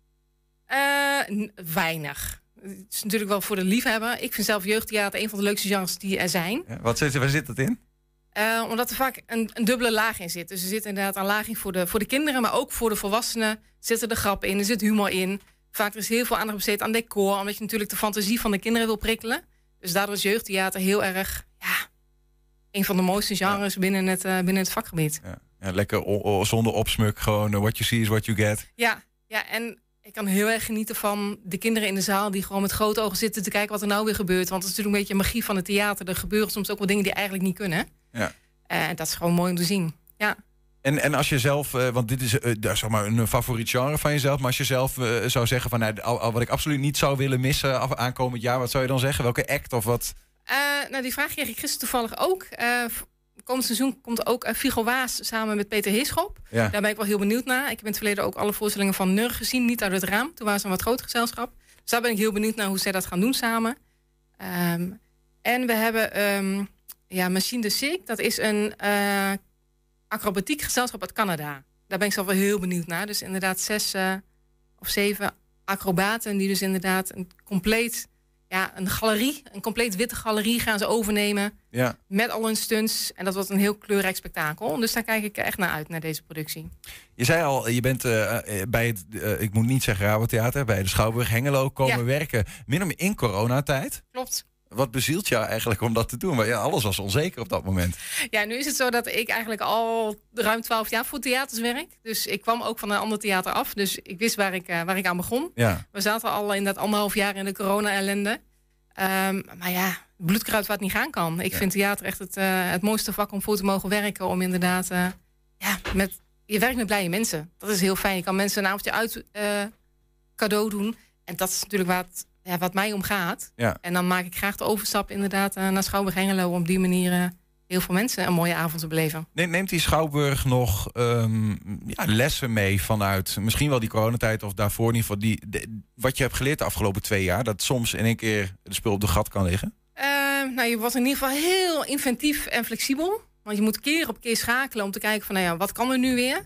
Weinig. Het is natuurlijk wel voor de liefhebber. Ik vind zelf jeugdtheater een van de leukste genres die er zijn. Ja, waar zit dat in? Omdat er vaak een dubbele laag in zit. Dus er zit inderdaad een laag in voor de kinderen, maar ook voor de volwassenen zitten er grappen in, er zit humor in. Vaak is heel veel aandacht besteed aan decor, omdat je natuurlijk de fantasie van de kinderen wil prikkelen. Dus daardoor is jeugdtheater heel erg... Een van de mooiste genres binnen het vakgebied. Ja. Ja, lekker zonder opsmuk, gewoon what you see is what you get. Ja, ja, en ik kan heel erg genieten van de kinderen in de zaal die gewoon met grote ogen zitten te kijken wat er nou weer gebeurt. Want het is natuurlijk een beetje magie van het theater. Er gebeuren soms ook wel dingen die eigenlijk niet kunnen. Ja. Dat is gewoon mooi om te zien. Ja. En als je zelf, want dit is zeg maar een favoriet genre van jezelf, maar als je zelf zou zeggen van wat ik absoluut niet zou willen missen aankomend jaar, wat zou je dan zeggen? Welke act of wat? Nou, die vraag kreeg ik gisteren toevallig ook. Komend seizoen komt ook Figo Waas samen met Peter Heerschop. Ja. Daar ben ik wel heel benieuwd naar. Ik heb in het verleden ook alle voorstellingen van Nur gezien. Niet uit het raam. Toen waren ze een wat groter gezelschap. Dus daar ben ik heel benieuwd naar hoe zij dat gaan doen samen. En we hebben Machine de Cirque. Dat is een acrobatiek gezelschap uit Canada. Daar ben ik zelf wel heel benieuwd naar. Dus inderdaad 6 of 7 acrobaten. Die dus inderdaad een compleet... Ja, een galerie, een compleet witte galerie gaan ze overnemen. Ja. Met al hun stunts. En dat wordt een heel kleurrijk spektakel. Dus daar kijk ik echt naar uit, naar deze productie. Je zei al, je bent bij het, ik moet niet zeggen Rabotheater, bij de Schouwburg-Hengelo komen werken. Min of in coronatijd. Klopt. Wat bezielt jou eigenlijk om dat te doen? Want ja, alles was onzeker op dat moment. Ja, nu is het zo dat ik eigenlijk al ruim 12 jaar voor theaters werk. Dus ik kwam ook van een ander theater af. Dus ik wist waar ik aan begon. Ja. We zaten al in dat 1,5 jaar in de corona-ellende. Maar ja, bloedkruid waar het niet gaan kan. Ik vind theater echt het mooiste vak om voor te mogen werken. Om inderdaad... je werkt met blije mensen. Dat is heel fijn. Je kan mensen een avondje uit cadeau doen. En dat is natuurlijk waar het... Ja, wat mij omgaat. Ja. En dan maak ik graag de overstap inderdaad naar Schouwburg-Hengelo... om op die manier heel veel mensen een mooie avond te beleven. Neemt die Schouwburg nog lessen mee vanuit... misschien wel die coronatijd of daarvoor in ieder geval... wat je hebt geleerd de afgelopen 2 jaar... dat soms in één keer de spul op de gat kan liggen? Je was in ieder geval heel inventief en flexibel. Want je moet keer op keer schakelen om te kijken van... wat kan er nu weer?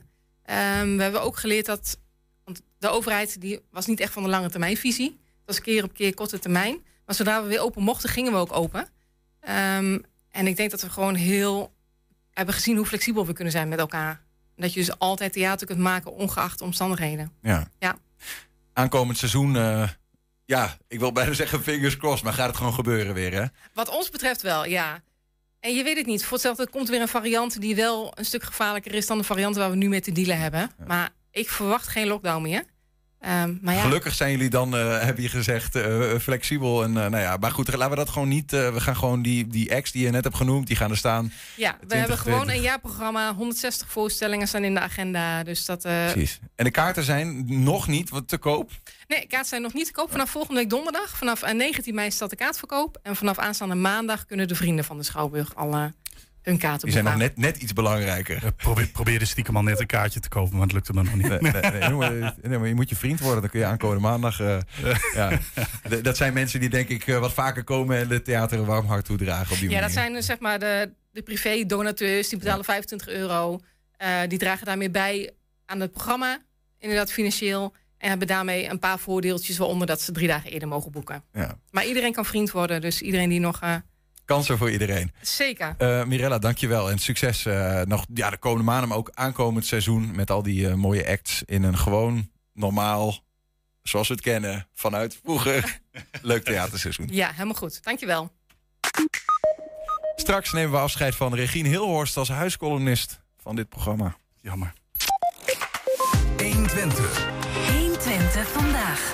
We hebben ook geleerd dat... want de overheid die was niet echt van de lange termijnvisie... Dat was keer op keer korte termijn. Maar zodra we weer open mochten, gingen we ook open. En ik denk dat we gewoon heel... hebben gezien hoe flexibel we kunnen zijn met elkaar. Dat je dus altijd theater kunt maken, ongeacht omstandigheden. Ja. Ja. Aankomend seizoen... ik wil bijna zeggen fingers crossed. Maar gaat het gewoon gebeuren weer, hè? Wat ons betreft wel, ja. En je weet het niet. Voor hetzelfde komt weer een variant... die wel een stuk gevaarlijker is dan de variant... waar we nu mee te dealen hebben. Ja. Maar ik verwacht geen lockdown meer... Gelukkig zijn jullie dan, heb je gezegd, flexibel. En, maar goed, laten we dat gewoon niet... we gaan gewoon die acts die je net hebt genoemd, die gaan er staan. Ja, we hebben gewoon een jaarprogramma. 160 voorstellingen staan in de agenda. Dus dat, precies. En de kaarten zijn nog niet te koop? Nee, de kaarten zijn nog niet te koop. Vanaf volgende week donderdag, vanaf 19 mei staat de kaartverkoop. En vanaf aanstaande maandag kunnen de vrienden van de Schouwburg al... hun kaarten die zijn nog net iets belangrijker. Probeer de stiekem al net een kaartje te kopen, want het lukt hem dan nog niet. Maar je moet je vriend worden, dan kun je aankomende maandag... Dat zijn mensen die denk ik wat vaker komen... en de theater een warm hart toedragen op die manier. Ja, dat zijn zeg maar de privé-donateurs, die betalen €25. Die dragen daarmee bij aan het programma, inderdaad financieel... en hebben daarmee een paar voordeeltjes, waaronder dat ze 3 dagen eerder mogen boeken. Ja. Maar iedereen kan vriend worden, dus iedereen die nog... kansen voor iedereen. Zeker. Mirella, dankjewel. En succes nog de komende maanden, maar ook aankomend seizoen... met al die mooie acts in een gewoon, normaal, zoals we het kennen... vanuit vroeger, leuk theaterseizoen. Ja, helemaal goed. Dankjewel. Straks nemen we afscheid van Regine Hilhorst... als huiscolumnist van dit programma. Jammer. 120 vandaag.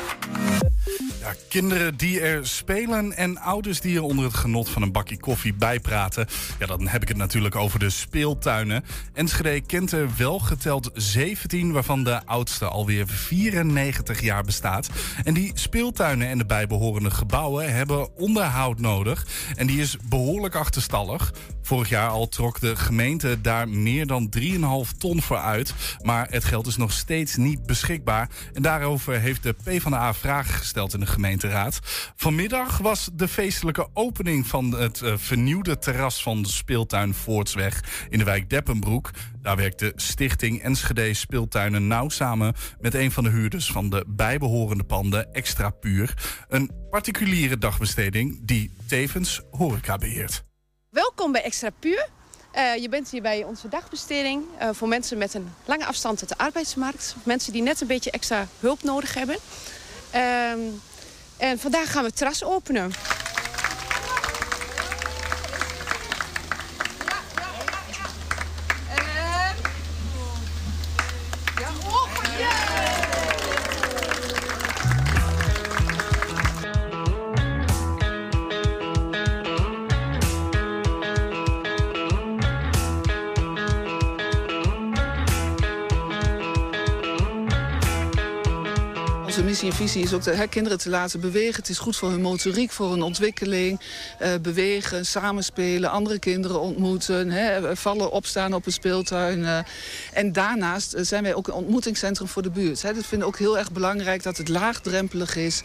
Ja, kinderen die er spelen en ouders die er onder het genot van een bakje koffie bijpraten. Ja, dan heb ik het natuurlijk over de speeltuinen. Enschede kent er wel geteld 17, waarvan de oudste alweer 94 jaar bestaat. En die speeltuinen en de bijbehorende gebouwen hebben onderhoud nodig. En die is behoorlijk achterstallig. Vorig jaar al trok de gemeente daar meer dan 3,5 ton voor uit. Maar het geld is nog steeds niet beschikbaar. En daarover heeft de PvdA vragen gesteld in de gemeenteraad. Vanmiddag was de feestelijke opening van het vernieuwde terras van de speeltuin Voortsweg in de wijk Deppenbroek. Daar werkt de Stichting Enschede Speeltuinen nauw samen met een van de huurders van de bijbehorende panden Extra Puur. Een particuliere dagbesteding die tevens horeca beheert. Welkom bij Extra Puur. Je bent hier bij onze dagbesteding voor mensen met een lange afstand tot de arbeidsmarkt. Mensen die net een beetje extra hulp nodig hebben. En vandaag gaan we het terras openen. Onze missie en visie is ook de kinderen te laten bewegen. Het is goed voor hun motoriek, voor hun ontwikkeling. Bewegen, samenspelen, andere kinderen ontmoeten. Vallen, opstaan op een speeltuin. En daarnaast zijn wij ook een ontmoetingscentrum voor de buurt. Dat vinden we ook heel erg belangrijk, dat het laagdrempelig is.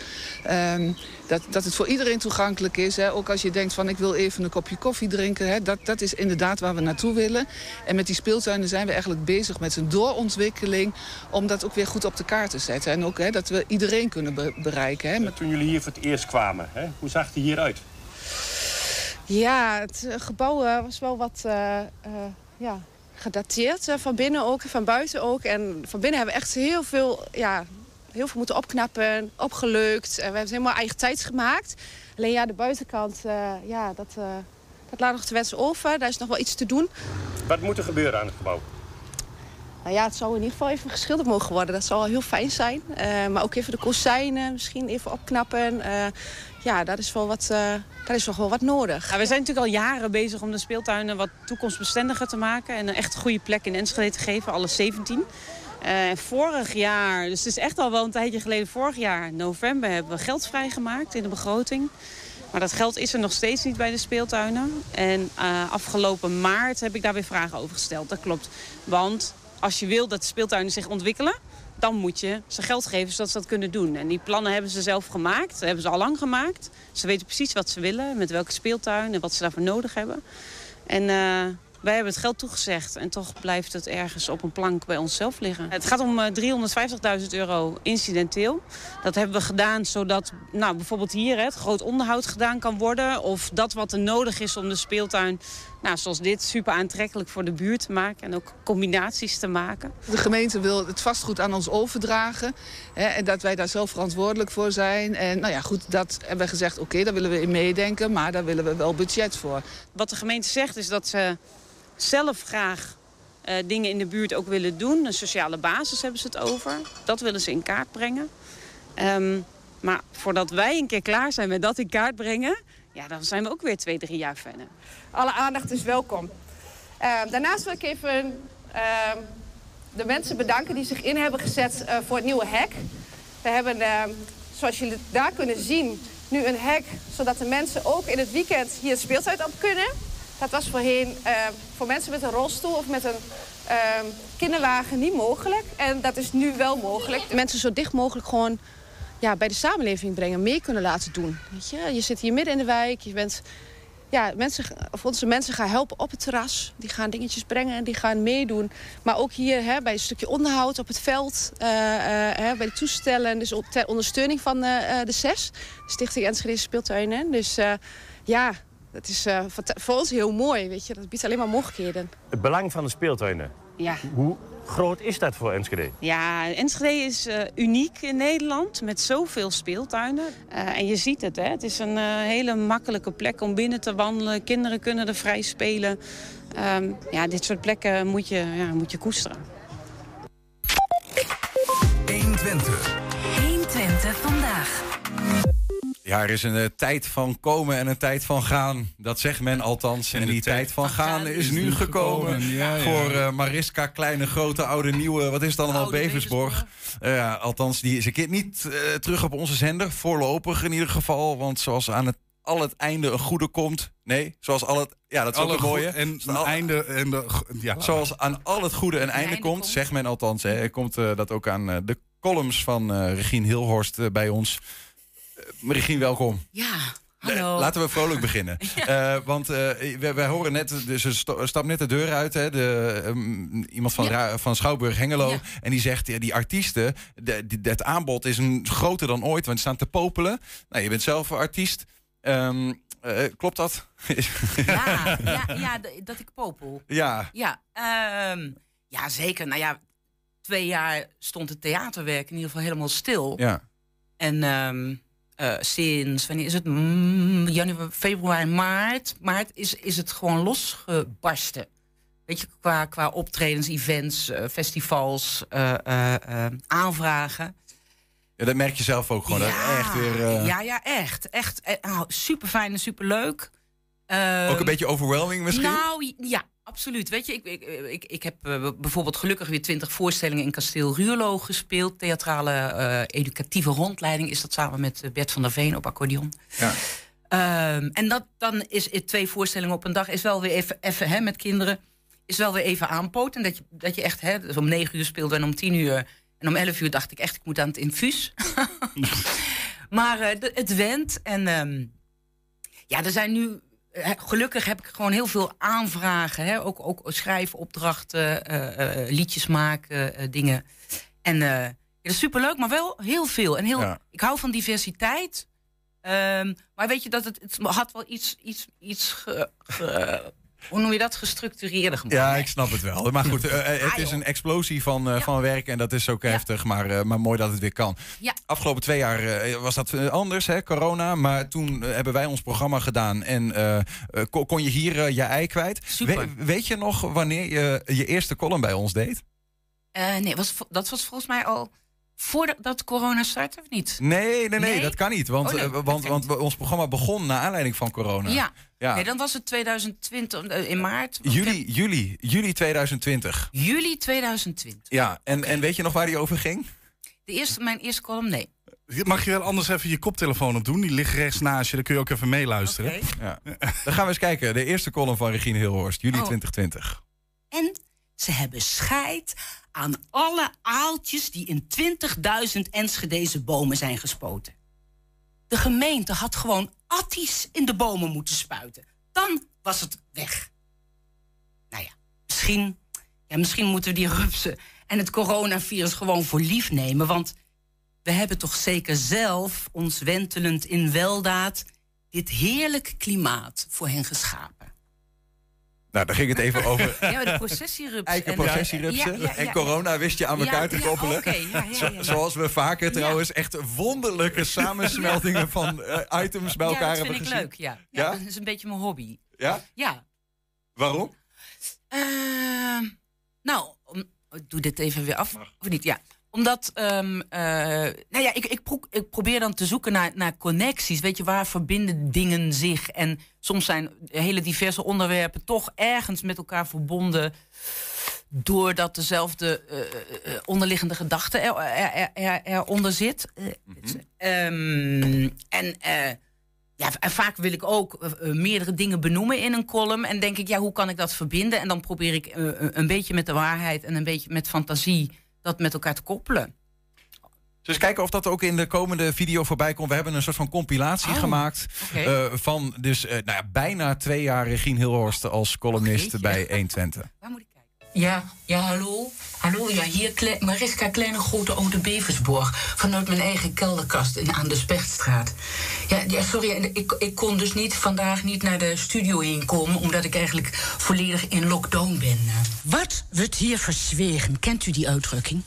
Dat het voor iedereen toegankelijk is. Ook als je denkt van ik wil even een kopje koffie drinken. Dat is inderdaad waar we naartoe willen. En met die speeltuinen zijn we eigenlijk bezig met een doorontwikkeling. Om dat ook weer goed op de kaart te zetten. En ook dat we iedereen kunnen bereiken. Toen jullie hier voor het eerst kwamen, hoe zag het hieruit? Ja, het gebouw was wel wat gedateerd. Van binnen ook, van buiten ook. En van binnen hebben we echt heel veel moeten opknappen, opgeleukt. We hebben het helemaal eigen tijd gemaakt. Alleen de buitenkant, dat laat nog te wensen over. Daar is nog wel iets te doen. Wat moet er gebeuren aan het gebouw? Nou ja, het zou in ieder geval even geschilderd mogen worden. Dat zou al heel fijn zijn. Maar ook even de kozijnen, misschien even opknappen. Daar is toch wel wat nodig. Ja, we zijn natuurlijk al jaren bezig om de speeltuinen wat toekomstbestendiger te maken. En een echt goede plek in Enschede te geven, alle 17. Vorig jaar, dus het is echt al wel een tijdje geleden, vorig jaar november hebben we geld vrijgemaakt in de begroting. Maar dat geld is er nog steeds niet bij de speeltuinen. En afgelopen maart heb ik daar weer vragen over gesteld. Dat klopt, want als je wil dat de speeltuinen zich ontwikkelen, dan moet je ze geld geven zodat ze dat kunnen doen. En die plannen hebben ze zelf gemaakt, hebben ze al lang gemaakt. Ze weten precies wat ze willen, met welke speeltuin en wat ze daarvoor nodig hebben. En wij hebben het geld toegezegd en toch blijft het ergens op een plank bij onszelf liggen. Het gaat om €350.000 incidenteel. Dat hebben we gedaan zodat bijvoorbeeld hier het groot onderhoud gedaan kan worden. Of dat wat er nodig is om de speeltuin, zoals dit, super aantrekkelijk voor de buurt te maken. En ook combinaties te maken. De gemeente wil het vastgoed aan ons overdragen. En dat wij daar zelf verantwoordelijk voor zijn. En dat hebben we gezegd, oké, daar willen we in meedenken. Maar daar willen we wel budget voor. Wat de gemeente zegt is dat ze zelf graag dingen in de buurt ook willen doen. Een sociale basis hebben ze het over. Dat willen ze in kaart brengen. Maar voordat wij een keer klaar zijn met dat in kaart brengen, dan zijn we ook weer 2-3 jaar verder. Alle aandacht is welkom. Daarnaast wil ik even de mensen bedanken die zich in hebben gezet voor het nieuwe hek. We hebben, zoals jullie daar kunnen zien, nu een hek, zodat de mensen ook in het weekend hier speeltuin op kunnen. Dat was voorheen voor mensen met een rolstoel of met een kinderwagen niet mogelijk. En dat is nu wel mogelijk. Mensen zo dicht mogelijk gewoon bij de samenleving brengen, meer kunnen laten doen. Weet je? Je zit hier midden in de wijk, je bent, onze mensen gaan helpen op het terras. Die gaan dingetjes brengen en die gaan meedoen. Maar ook hier bij een stukje onderhoud op het veld, bij de toestellen. Dus ter ondersteuning van de SES, de Stichting Enschede Speeltuinen. Dus dat is voor ons heel mooi, weet je. Dat biedt alleen maar mogelijkheden. Het belang van de speeltuinen. Ja. Hoe groot is dat voor Enschede? Ja, Enschede is uniek in Nederland met zoveel speeltuinen. En je ziet het, hè. Het is een hele makkelijke plek om binnen te wandelen. Kinderen kunnen er vrij spelen. Dit soort plekken moet je koesteren. 120 vandaag. Ja, er is een tijd van komen en een tijd van gaan. Dat zegt men althans. En die tijd van gaan is nu gekomen. Ja. Voor Mariska, kleine, grote, oude, nieuwe. Wat is het allemaal? Beversborg. Althans, die is een keer niet terug op onze zender. Voorlopig in ieder geval. Want zoals aan het einde een goede komt. Nee, zoals al het... Ja, dat is alle ook een mooie. En een einde... En de, ja, zoals aan al het goede een einde komt. Zegt men althans. Er komt dat ook aan de columns van Regine Hilhorst bij ons. Regine, welkom. Ja, hallo. Laten we vrolijk beginnen. Ja. Want wij horen net, ze stapt net de deur uit. Hè, iemand van Schouwburg-Hengelo. Ja. En die zegt, die artiesten, het aanbod is groter dan ooit. Want ze staan te popelen. Nou, je bent zelf een artiest. Klopt dat? Ja, dat ik popel. Ja. Ja, zeker. Nou ja, 2 jaar stond het theaterwerk in ieder geval helemaal stil. Ja. En sinds, wanneer is het? Januari, februari, maart. Maart is het gewoon losgebarsten. Weet je, qua optredens, events, festivals, aanvragen. Ja, dat merk je zelf ook gewoon. Ja, dat echt weer, echt. Echt super fijn en super leuk. Ook een beetje overwhelming misschien? Nou, ja, Absoluut. Weet je, ik heb bijvoorbeeld gelukkig weer 20 voorstellingen in Kasteel Ruurlo gespeeld. Theatrale educatieve rondleiding is dat samen met Bert van der Veen op accordeon. Ja. En dat dan is 2 voorstellingen op een dag is wel weer even hè, met kinderen is wel weer even aanpoten. En dat je echt hè, dus om 9 uur speelde en om 10 uur en om 11 uur dacht ik echt ik moet aan het infuus. Maar het went en ja, er zijn nu gelukkig heb ik gewoon heel veel aanvragen. Hè? Ook schrijfopdrachten, liedjes maken, dingen. En ja, dat is superleuk, maar wel heel veel. En heel, ja. Ik hou van diversiteit. Maar weet je, dat het had wel iets hoe noem je dat? Gestructureerder gemaakt. Ja, ik snap het wel. Maar goed, het is een explosie van werk en dat is ook heftig, maar mooi dat het weer kan. Ja. Afgelopen 2 jaar was dat anders, hè, corona. Maar toen hebben wij ons programma gedaan en kon je hier je ei kwijt. Weet je nog wanneer je je eerste column bij ons deed? Nee, dat was volgens mij al... Voordat corona startte of niet? Nee, dat kan niet. Want, want ons programma begon naar aanleiding van corona. Ja. Nee, dan was het 2020 in maart. Juli 2020. Juli 2020. Ja, en weet je nog waar die over ging? Mijn eerste column, nee. Mag je wel anders even je koptelefoon op doen? Die ligt rechts naast je, dan kun je ook even meeluisteren. Okay. Ja. Dan gaan we eens kijken. De eerste column van Regine Hilhorst, juli 2020. En ze hebben scheid aan alle aaltjes die in 20.000 Enschedeze bomen zijn gespoten. De gemeente had gewoon atties in de bomen moeten spuiten. Dan was het weg. Nou ja, misschien moeten we die rupsen en het coronavirus gewoon voor lief nemen. Want we hebben toch zeker zelf, ons wentelend in weldaad, dit heerlijk klimaat voor hen geschapen. Nou, daar ging het even over. Ja, de processierupsen. Eikenprocessierupsen. En corona wist je aan elkaar te koppelen. Zoals we vaker trouwens echt wonderlijke samensmeltingen van items bij elkaar hebben gezien. Ja, dat vind ik leuk, ja. Dat is een beetje mijn hobby. Ja? Waarom? Nou, ik doe dit even weer af. Of niet, ja. Omdat, ik probeer dan te zoeken naar connecties. Weet je, waar verbinden dingen zich? En soms zijn hele diverse onderwerpen toch ergens met elkaar verbonden, doordat dezelfde onderliggende gedachte eronder zit. En vaak wil ik ook meerdere dingen benoemen in een column. En denk ik, hoe kan ik dat verbinden? En dan probeer ik een beetje met de waarheid en een beetje met fantasie dat met elkaar te koppelen. Dus kijken of dat ook in de komende video voorbij komt. We hebben een soort van compilatie gemaakt. Van bijna 2 jaar Regine Hilhorst als columnist bij 120. Waar moet ik kijken? Ja, hallo. Hallo, hier Mariska Kleine Grote Oude Beversborg. Vanuit mijn eigen kelderkast aan de Spechtstraat. Ja, sorry, ik kon dus vandaag niet naar de studio heen komen, omdat ik eigenlijk volledig in lockdown ben. Wat wordt hier verzwegen? Kent u die uitdrukking?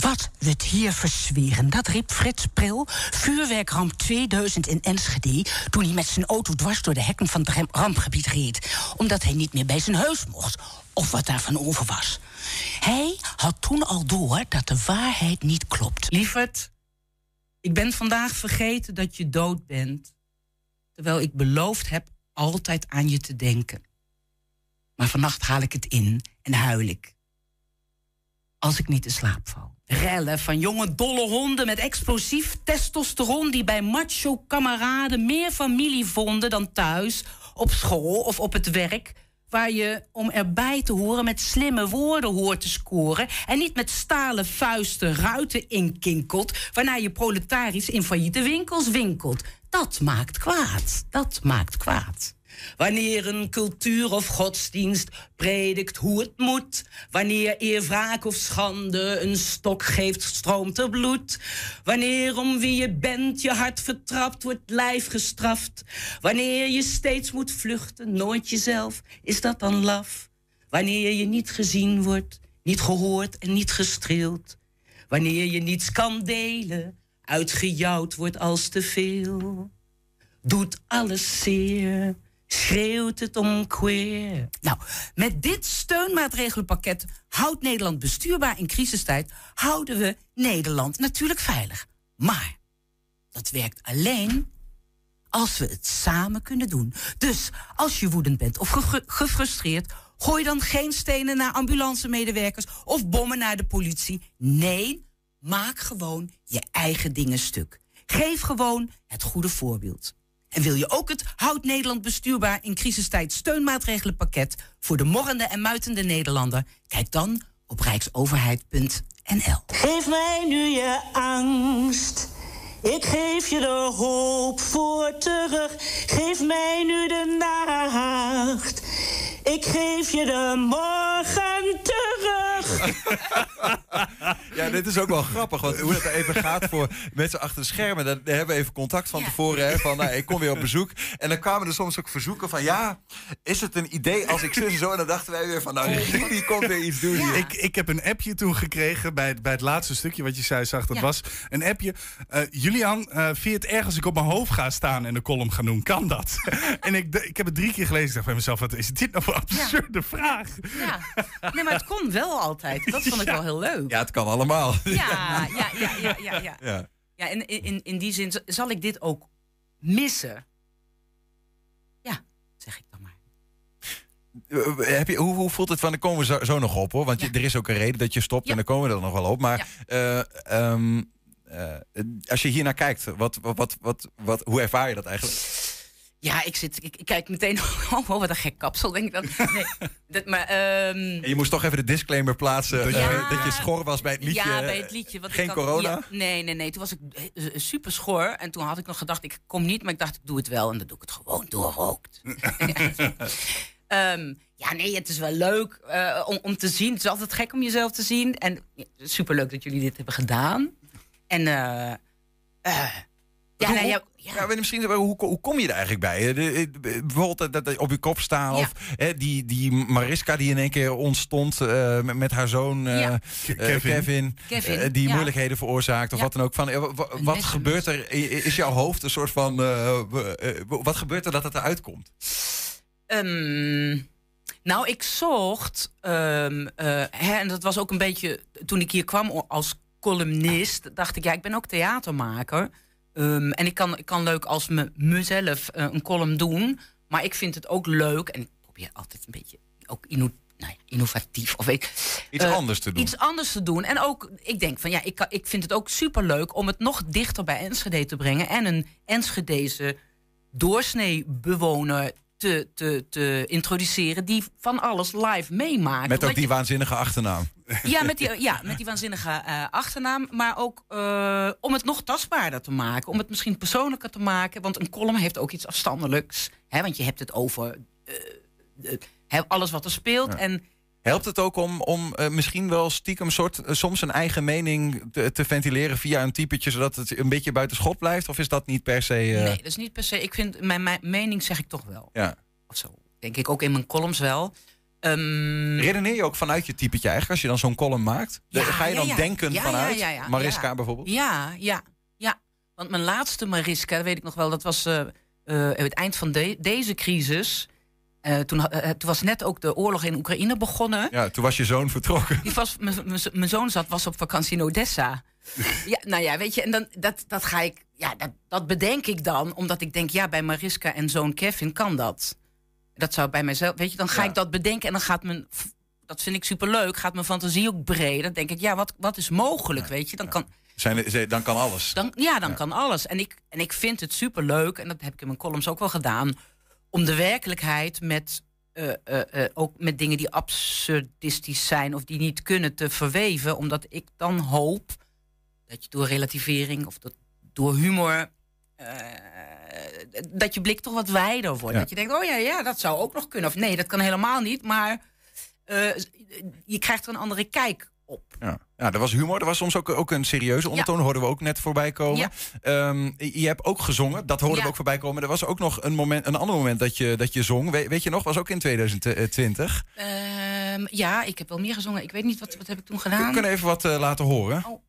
Wat wordt hier verzwegen? Dat riep Frits Pril, vuurwerkramp 2000 in Enschede, toen hij met zijn auto dwars door de hekken van het rampgebied reed. Omdat hij niet meer bij zijn huis mocht, of wat daarvan over was. Hij had toen al door dat de waarheid niet klopt. Lieverd, ik ben vandaag vergeten dat je dood bent, terwijl ik beloofd heb altijd aan je te denken. Maar vannacht haal ik het in en huil ik. Als ik niet in slaap val. Rellen van jonge dolle honden met explosief testosteron die bij macho-kameraden meer familie vonden dan thuis, op school of op het werk, waar je, om erbij te horen, met slimme woorden hoort te scoren en niet met stalen vuisten ruiten inkinkelt, waarna je proletarisch in failliete winkels winkelt. Dat maakt kwaad. Wanneer een cultuur of godsdienst predikt hoe het moet, wanneer wraak of schande een stok geeft, stroomt er bloed, wanneer om wie je bent je hart vertrapt, wordt lijf gestraft, wanneer je steeds moet vluchten, nooit jezelf, is dat dan laf? Wanneer je niet gezien wordt, niet gehoord en niet gestreeld, wanneer je niets kan delen, uitgejouwd wordt als te veel, doet alles zeer, schreeuwt het om queer. Nou, met dit steunmaatregelenpakket houdt Nederland bestuurbaar in crisistijd, houden we Nederland natuurlijk veilig. Maar dat werkt alleen als we het samen kunnen doen. Dus als je woedend bent of gefrustreerd, Gooi dan geen stenen naar ambulancemedewerkers of bommen naar de politie. Nee, maak gewoon je eigen dingen stuk. Geef gewoon het goede voorbeeld. En wil je ook het Houd Nederland Bestuurbaar in crisistijd steunmaatregelenpakket voor de morrende en muitende Nederlander? Kijk dan op rijksoverheid.nl. Geef mij nu je angst. Ik geef je de hoop voor terug. Geef mij nu de nacht. Ik geef je de morgen terug. Ja, dit is ook wel grappig. Want hoe dat er even gaat voor mensen achter de schermen. Daar hebben we even contact van tevoren. Hè, van, nou, ik kom weer op bezoek. En dan kwamen er soms ook verzoeken van... ja, is het een idee als ik zus en zo? En dan dachten wij weer van... nou, die komt weer iets doen. Ja. Ik heb een appje toen gekregen bij het laatste stukje wat je zei, zag. Dat was een appje. Julian, vind je het erg als ik op mijn hoofd ga staan en de column ga doen? Kan dat? En ik heb het 3 keer gelezen. Ik dacht bij mezelf, wat is dit nou voor absurde vraag? Ja. Nee, maar het kon wel altijd. Dat vond ik wel heel leuk. Ja, het kan allemaal. Ja. Ja, en in die zin zal ik dit ook missen. Ja, zeg ik dan maar. Hoe voelt het van, daar komen we zo nog op hoor. Want er is ook een reden dat je stopt en daar komen we er nog wel op. Maar... Ja. Als je hier naar kijkt, hoe ervaar je dat eigenlijk? Ja, ik kijk meteen... Oh, wat een gek kapsel, denk ik dan. Nee, je moest toch even de disclaimer plaatsen... dat je schor was bij het liedje. Ja, bij het liedje. Geen corona? Ja, nee. Toen was ik super schor. En toen had ik nog gedacht, ik kom niet. Maar ik dacht, ik doe het wel. En dan doe ik het gewoon doorrookt. Het is wel leuk om te zien. Het is altijd gek om jezelf te zien. En superleuk dat jullie dit hebben gedaan. En misschien, hoe kom je er eigenlijk bij? Bijvoorbeeld dat op je kop staan of die Mariska die in één keer ontstond met haar zoon Kevin. Die moeilijkheden veroorzaakt of wat dan ook. Van, wat gebeurt er? Is jouw hoofd een soort van wat gebeurt er dat het eruit komt? Nou, ik zocht en dat was ook een beetje toen ik hier kwam als columnist, dacht ik, ik ben ook theatermaker. En ik kan leuk als mezelf een column doen. Maar ik vind het ook leuk. En ik probeer altijd een beetje ook innovatief. Of iets anders te doen. En ook, ik denk van ik vind het ook superleuk om het nog dichter bij Enschede te brengen. En een Enschedeze doorsneebewoner te introduceren die van alles live meemaakt. Met ook die waanzinnige achternaam. Ja, met die waanzinnige achternaam. Maar ook om het nog tastbaarder te maken. Om het misschien persoonlijker te maken. Want een column heeft ook iets afstandelijks. Hè, want je hebt het over alles wat er speelt. Ja. En helpt het ook om misschien wel stiekem soms een eigen mening te ventileren via een typetje, zodat het een beetje buitenschot blijft? Of is dat niet per se... Nee, dat is niet per se. Ik vind, mijn mening zeg ik toch wel. Ja. Of zo, denk ik ook in mijn columns wel. Redeneer je ook vanuit je typetje eigenlijk, als je dan zo'n column maakt? Ga je dan denken vanuit Mariska bijvoorbeeld? Ja. Want mijn laatste Mariska, dat weet ik nog wel, dat was het eind van deze crisis. Toen was net ook de oorlog in Oekraïne begonnen. Ja, toen was je zoon vertrokken. Mijn zoon was op vakantie in Odessa. Weet je, en dan, dat ga ik... Ja, dat bedenk ik dan, omdat ik denk... bij Mariska en zoon Kevin kan dat. Dat zou bij mijzelf... Weet je, dan ga ik dat bedenken en dan gaat mijn... Dat vind ik superleuk, gaat mijn fantasie ook breder. Dan denk ik, wat is mogelijk, weet je? Dan kan... Dan kan alles. Dan kan alles. En ik vind het superleuk, en dat heb ik in mijn columns ook wel gedaan... om de werkelijkheid ook met dingen die absurdistisch zijn... of die niet kunnen te verweven. Omdat ik dan hoop dat je door relativering of door humor... dat je blik toch wat wijder wordt. Ja. Dat je denkt, dat zou ook nog kunnen. Of nee, dat kan helemaal niet. Maar je krijgt er een andere kijk op. Ja, er was humor. Er was soms ook een serieuze ondertoon. Hoorden we ook net voorbij komen. Ja. Je hebt ook gezongen. Dat hoorden we ook voorbij komen. Er was ook nog een ander moment dat je zong. Weet je nog? Was ook in 2020. Ik heb wel meer gezongen. Ik weet niet, wat heb ik toen gedaan? We kunnen even wat laten horen. Oh.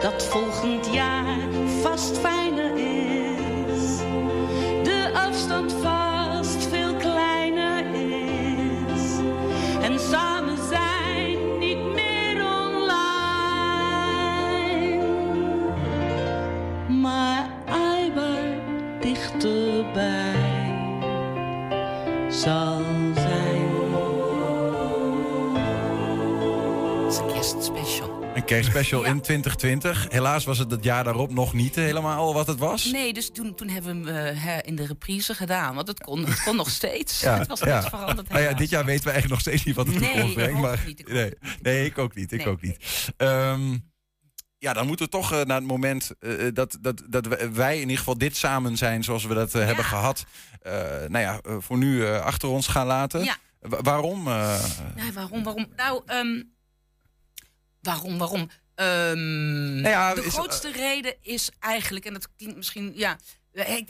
Dat volgend jaar vast fijner is. De afstand vast veel kleiner is. En samen zijn niet meer online. Maar Iber dichterbij zal kreeg special in 2020. Helaas was het het jaar daarop nog niet helemaal wat het was. Nee, dus toen hebben we hem in de reprise gedaan. Want het kon nog steeds. Ja, het was niets veranderd. Nou ja, dit jaar weten we eigenlijk nog steeds niet wat het kon brengen. Ik ook niet. Ja, dan moeten we toch naar het moment dat wij in ieder geval dit samen zijn zoals we dat hebben gehad. Voor nu achter ons gaan laten. Ja. Waarom? Waarom? Waarom? De grootste reden is eigenlijk, en dat klinkt misschien... Ja,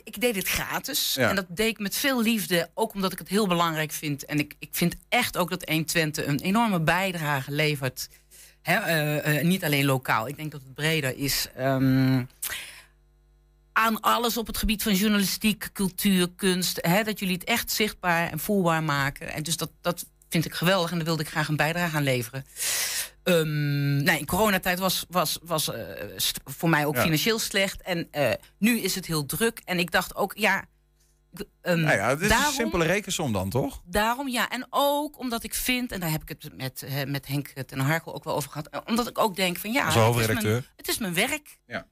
ik deed het gratis. Ja. En dat deed ik met veel liefde. Ook omdat ik het heel belangrijk vind. En ik vind echt ook dat 1 Twente een enorme bijdrage levert. Niet alleen lokaal. Ik denk dat het breder is. Aan alles op het gebied van journalistiek, cultuur, kunst. Dat jullie het echt zichtbaar en voelbaar maken. En dus dat vind ik geweldig. En daar wilde ik graag een bijdrage aan leveren. In coronatijd was voor mij ook financieel slecht. En nu is het heel druk. En ik dacht ook, het is daarom, een simpele rekensom dan, toch? Daarom, ja. En ook omdat ik vind, en daar heb ik het met Henk ten Harkel ook wel over gehad. Omdat ik ook denk van, het is mijn werk. Ja.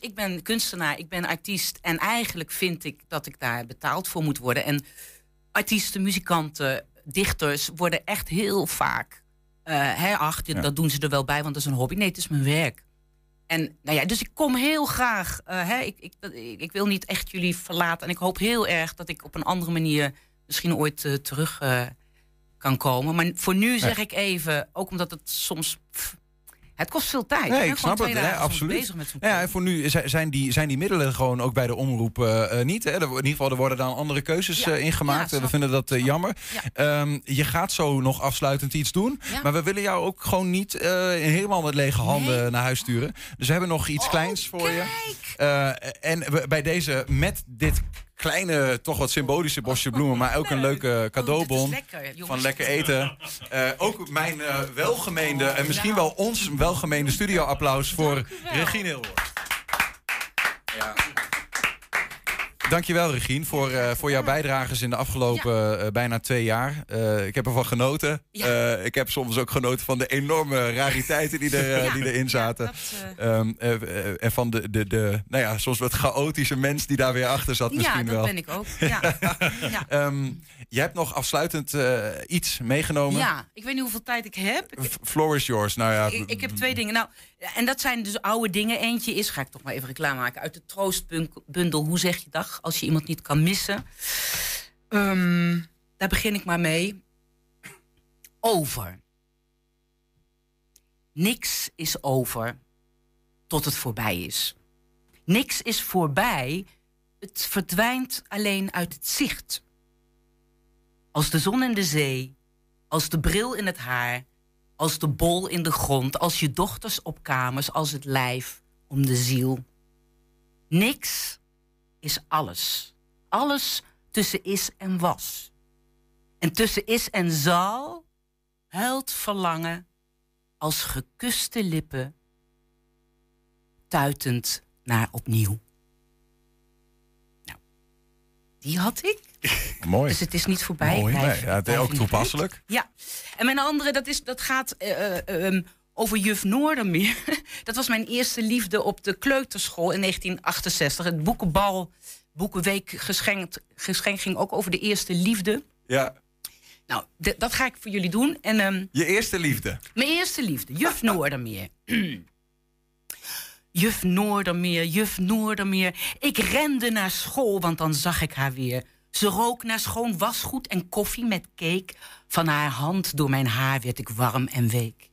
Ik ben kunstenaar, ik ben artiest. En eigenlijk vind ik dat ik daar betaald voor moet worden. En artiesten, muzikanten, dichters worden echt heel vaak... dat doen ze er wel bij, want dat is een hobby. Nee, het is mijn werk. En dus ik kom heel graag... ik wil niet echt jullie verlaten. En ik hoop heel erg dat ik op een andere manier... misschien ooit terug kan komen. Maar voor nu zeg ik even... ook omdat het soms... Het kost veel tijd. Nee, ik snap het. Ja, absoluut. En voor nu zijn die middelen gewoon ook bij de omroep niet. Hè? In ieder geval, er worden dan andere keuzes ingemaakt. We vinden dat jammer. Ja. Je gaat zo nog afsluitend iets doen. Ja. Maar we willen jou ook gewoon niet helemaal met lege handen naar huis sturen. Dus we hebben nog iets kleins voor je. Bij deze, met dit kleine, toch wat symbolische bosje bloemen, maar ook een leuke cadeaubon van lekker eten. Ook mijn welgemeende en misschien wel ons welgemeende studioapplaus voor Regine Hilhorst. Ja. Dankjewel, Regine, voor jouw bijdrages in de afgelopen bijna 2 jaar. Ik heb ervan genoten. Ja. Ik heb soms ook genoten van de enorme rariteiten die erin zaten. En van de soms wat chaotische mens die daar weer achter zat misschien wel. Ja, dat ben ik ook. Ja. Ja. Je hebt nog afsluitend iets meegenomen. Ja, ik weet niet hoeveel tijd ik heb. Floor is yours. Ik heb 2 dingen. En dat zijn dus oude dingen. Eentje is, ga ik toch maar even reclame maken, uit de troostbundel Hoe zeg je dag? Als je iemand niet kan missen. Daar begin ik maar mee. Over. Niks is over tot het voorbij is. Niks is voorbij, het verdwijnt alleen uit het zicht. Als de zon in de zee, als de bril in het haar... Als de bol in de grond, als je dochters op kamers, als het lijf om de ziel. Niks is alles. Alles tussen is en was. En tussen is en zal huilt verlangen als gekuste lippen, tuitend naar opnieuw. Nou, die had ik. Mooi. Dus het is niet voorbij. Mooi. Het is ook toepasselijk. Ja. En mijn andere, dat gaat over juf Noordermeer. Dat was mijn eerste liefde op de kleuterschool in 1968. Het boekenweek geschenk ging ook over de eerste liefde. Ja. Nou, dat ga ik voor jullie doen. En, je eerste liefde? Mijn eerste liefde, juf Noordermeer. Juf Noordermeer. Ik rende naar school, want dan zag ik haar weer. Ze rook naar schoon wasgoed en koffie met cake. Van haar hand door mijn haar werd ik warm en week.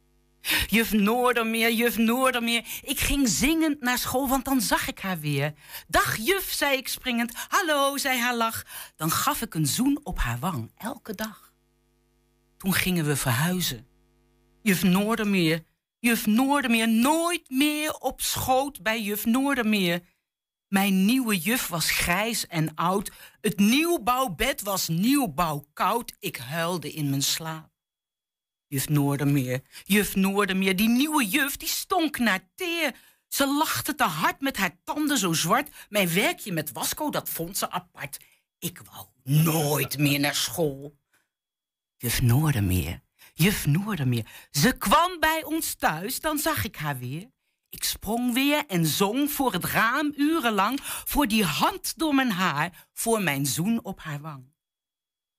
Juf Noordermeer, ik ging zingend naar school, want dan zag ik haar weer. Dag juf, zei ik springend, hallo, zei haar lach. Dan gaf ik een zoen op haar wang, elke dag. Toen gingen we verhuizen. Juf Noordermeer, nooit meer op schoot bij juf Noordermeer. Mijn nieuwe juf was grijs en oud. Het nieuwbouwbed was nieuwbouwkoud. Ik huilde in mijn slaap. Juf Noordermeer, die nieuwe juf, die stonk naar teer. Ze lachte te hard met haar tanden zo zwart. Mijn werkje met wasco, dat vond ze apart. Ik wou nooit meer naar school. Juf Noordermeer, juf Noordermeer. Ze kwam bij ons thuis, dan zag ik haar weer. Ik sprong weer en zong voor het raam urenlang, voor die hand door mijn haar, voor mijn zoen op haar wang.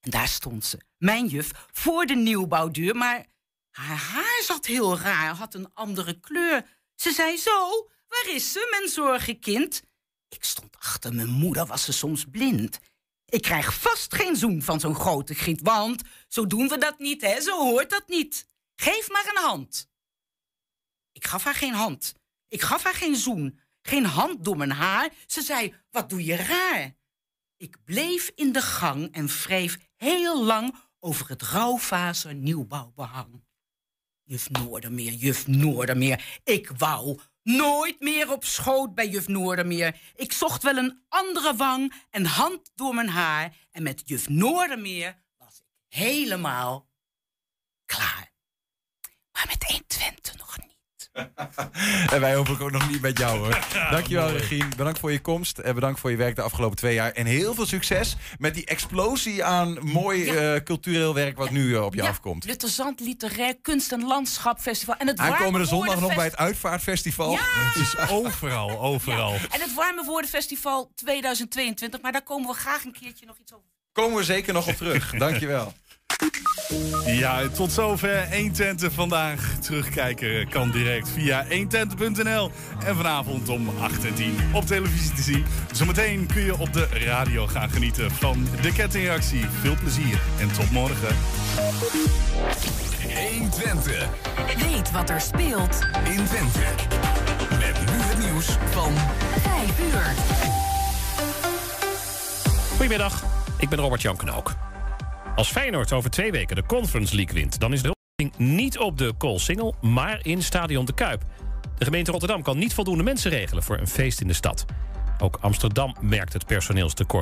En daar stond ze, mijn juf, voor de nieuwbouwdeur, maar haar haar zat heel raar, had een andere kleur. Ze zei zo, waar is ze, mijn zorgenkind? Ik stond achter mijn moeder, was ze soms blind. Ik krijg vast geen zoen van zo'n grote griet, want zo doen we dat niet, hè? Zo hoort dat niet. Geef maar een hand. Ik gaf haar geen hand. Ik gaf haar geen zoen. Geen hand door mijn haar. Ze zei, wat doe je raar? Ik bleef in de gang en wreef heel lang over het rauwvazer nieuwbouwbehang. Juf Noordermeer, juf Noordermeer, ik wou nooit meer op schoot bij juf Noordermeer. Ik zocht wel een andere wang en hand door mijn haar. En met juf Noordermeer was ik helemaal klaar. Maar met 120 nog niet. En wij hopen ook nog niet met jou, hoor. Dankjewel, Regine. Bedankt voor je komst. En bedankt voor je werk de afgelopen 2 jaar. En heel veel succes met die explosie aan mooi cultureel werk wat nu op je afkomt. Lutterzand, literair, kunst- en landschapfestival. En het aankomende zondag nog bij het Uitvaartfestival. Ja! Het is overal. Ja. En het Warme Woordenfestival 2022. Maar daar komen we graag een keertje nog iets over. Komen we zeker nog op terug. Dankjewel. Ja, tot zover 1Twente vandaag. Terugkijken kan direct via 1Twente.nl. En vanavond om 8:10 op televisie te zien. Zometeen kun je op de radio gaan genieten van de kettingreactie. Veel plezier en tot morgen. 1Twente. Weet wat er speelt in Twente. Met nu het nieuws van 5 uur. Goedemiddag, ik ben Robert-Jan Knook. Als Feyenoord over 2 weken de Conference League wint, dan is de huldiging niet op de Koolsingel, maar in Stadion de Kuip. De gemeente Rotterdam kan niet voldoende mensen regelen voor een feest in de stad. Ook Amsterdam merkt het personeelstekort.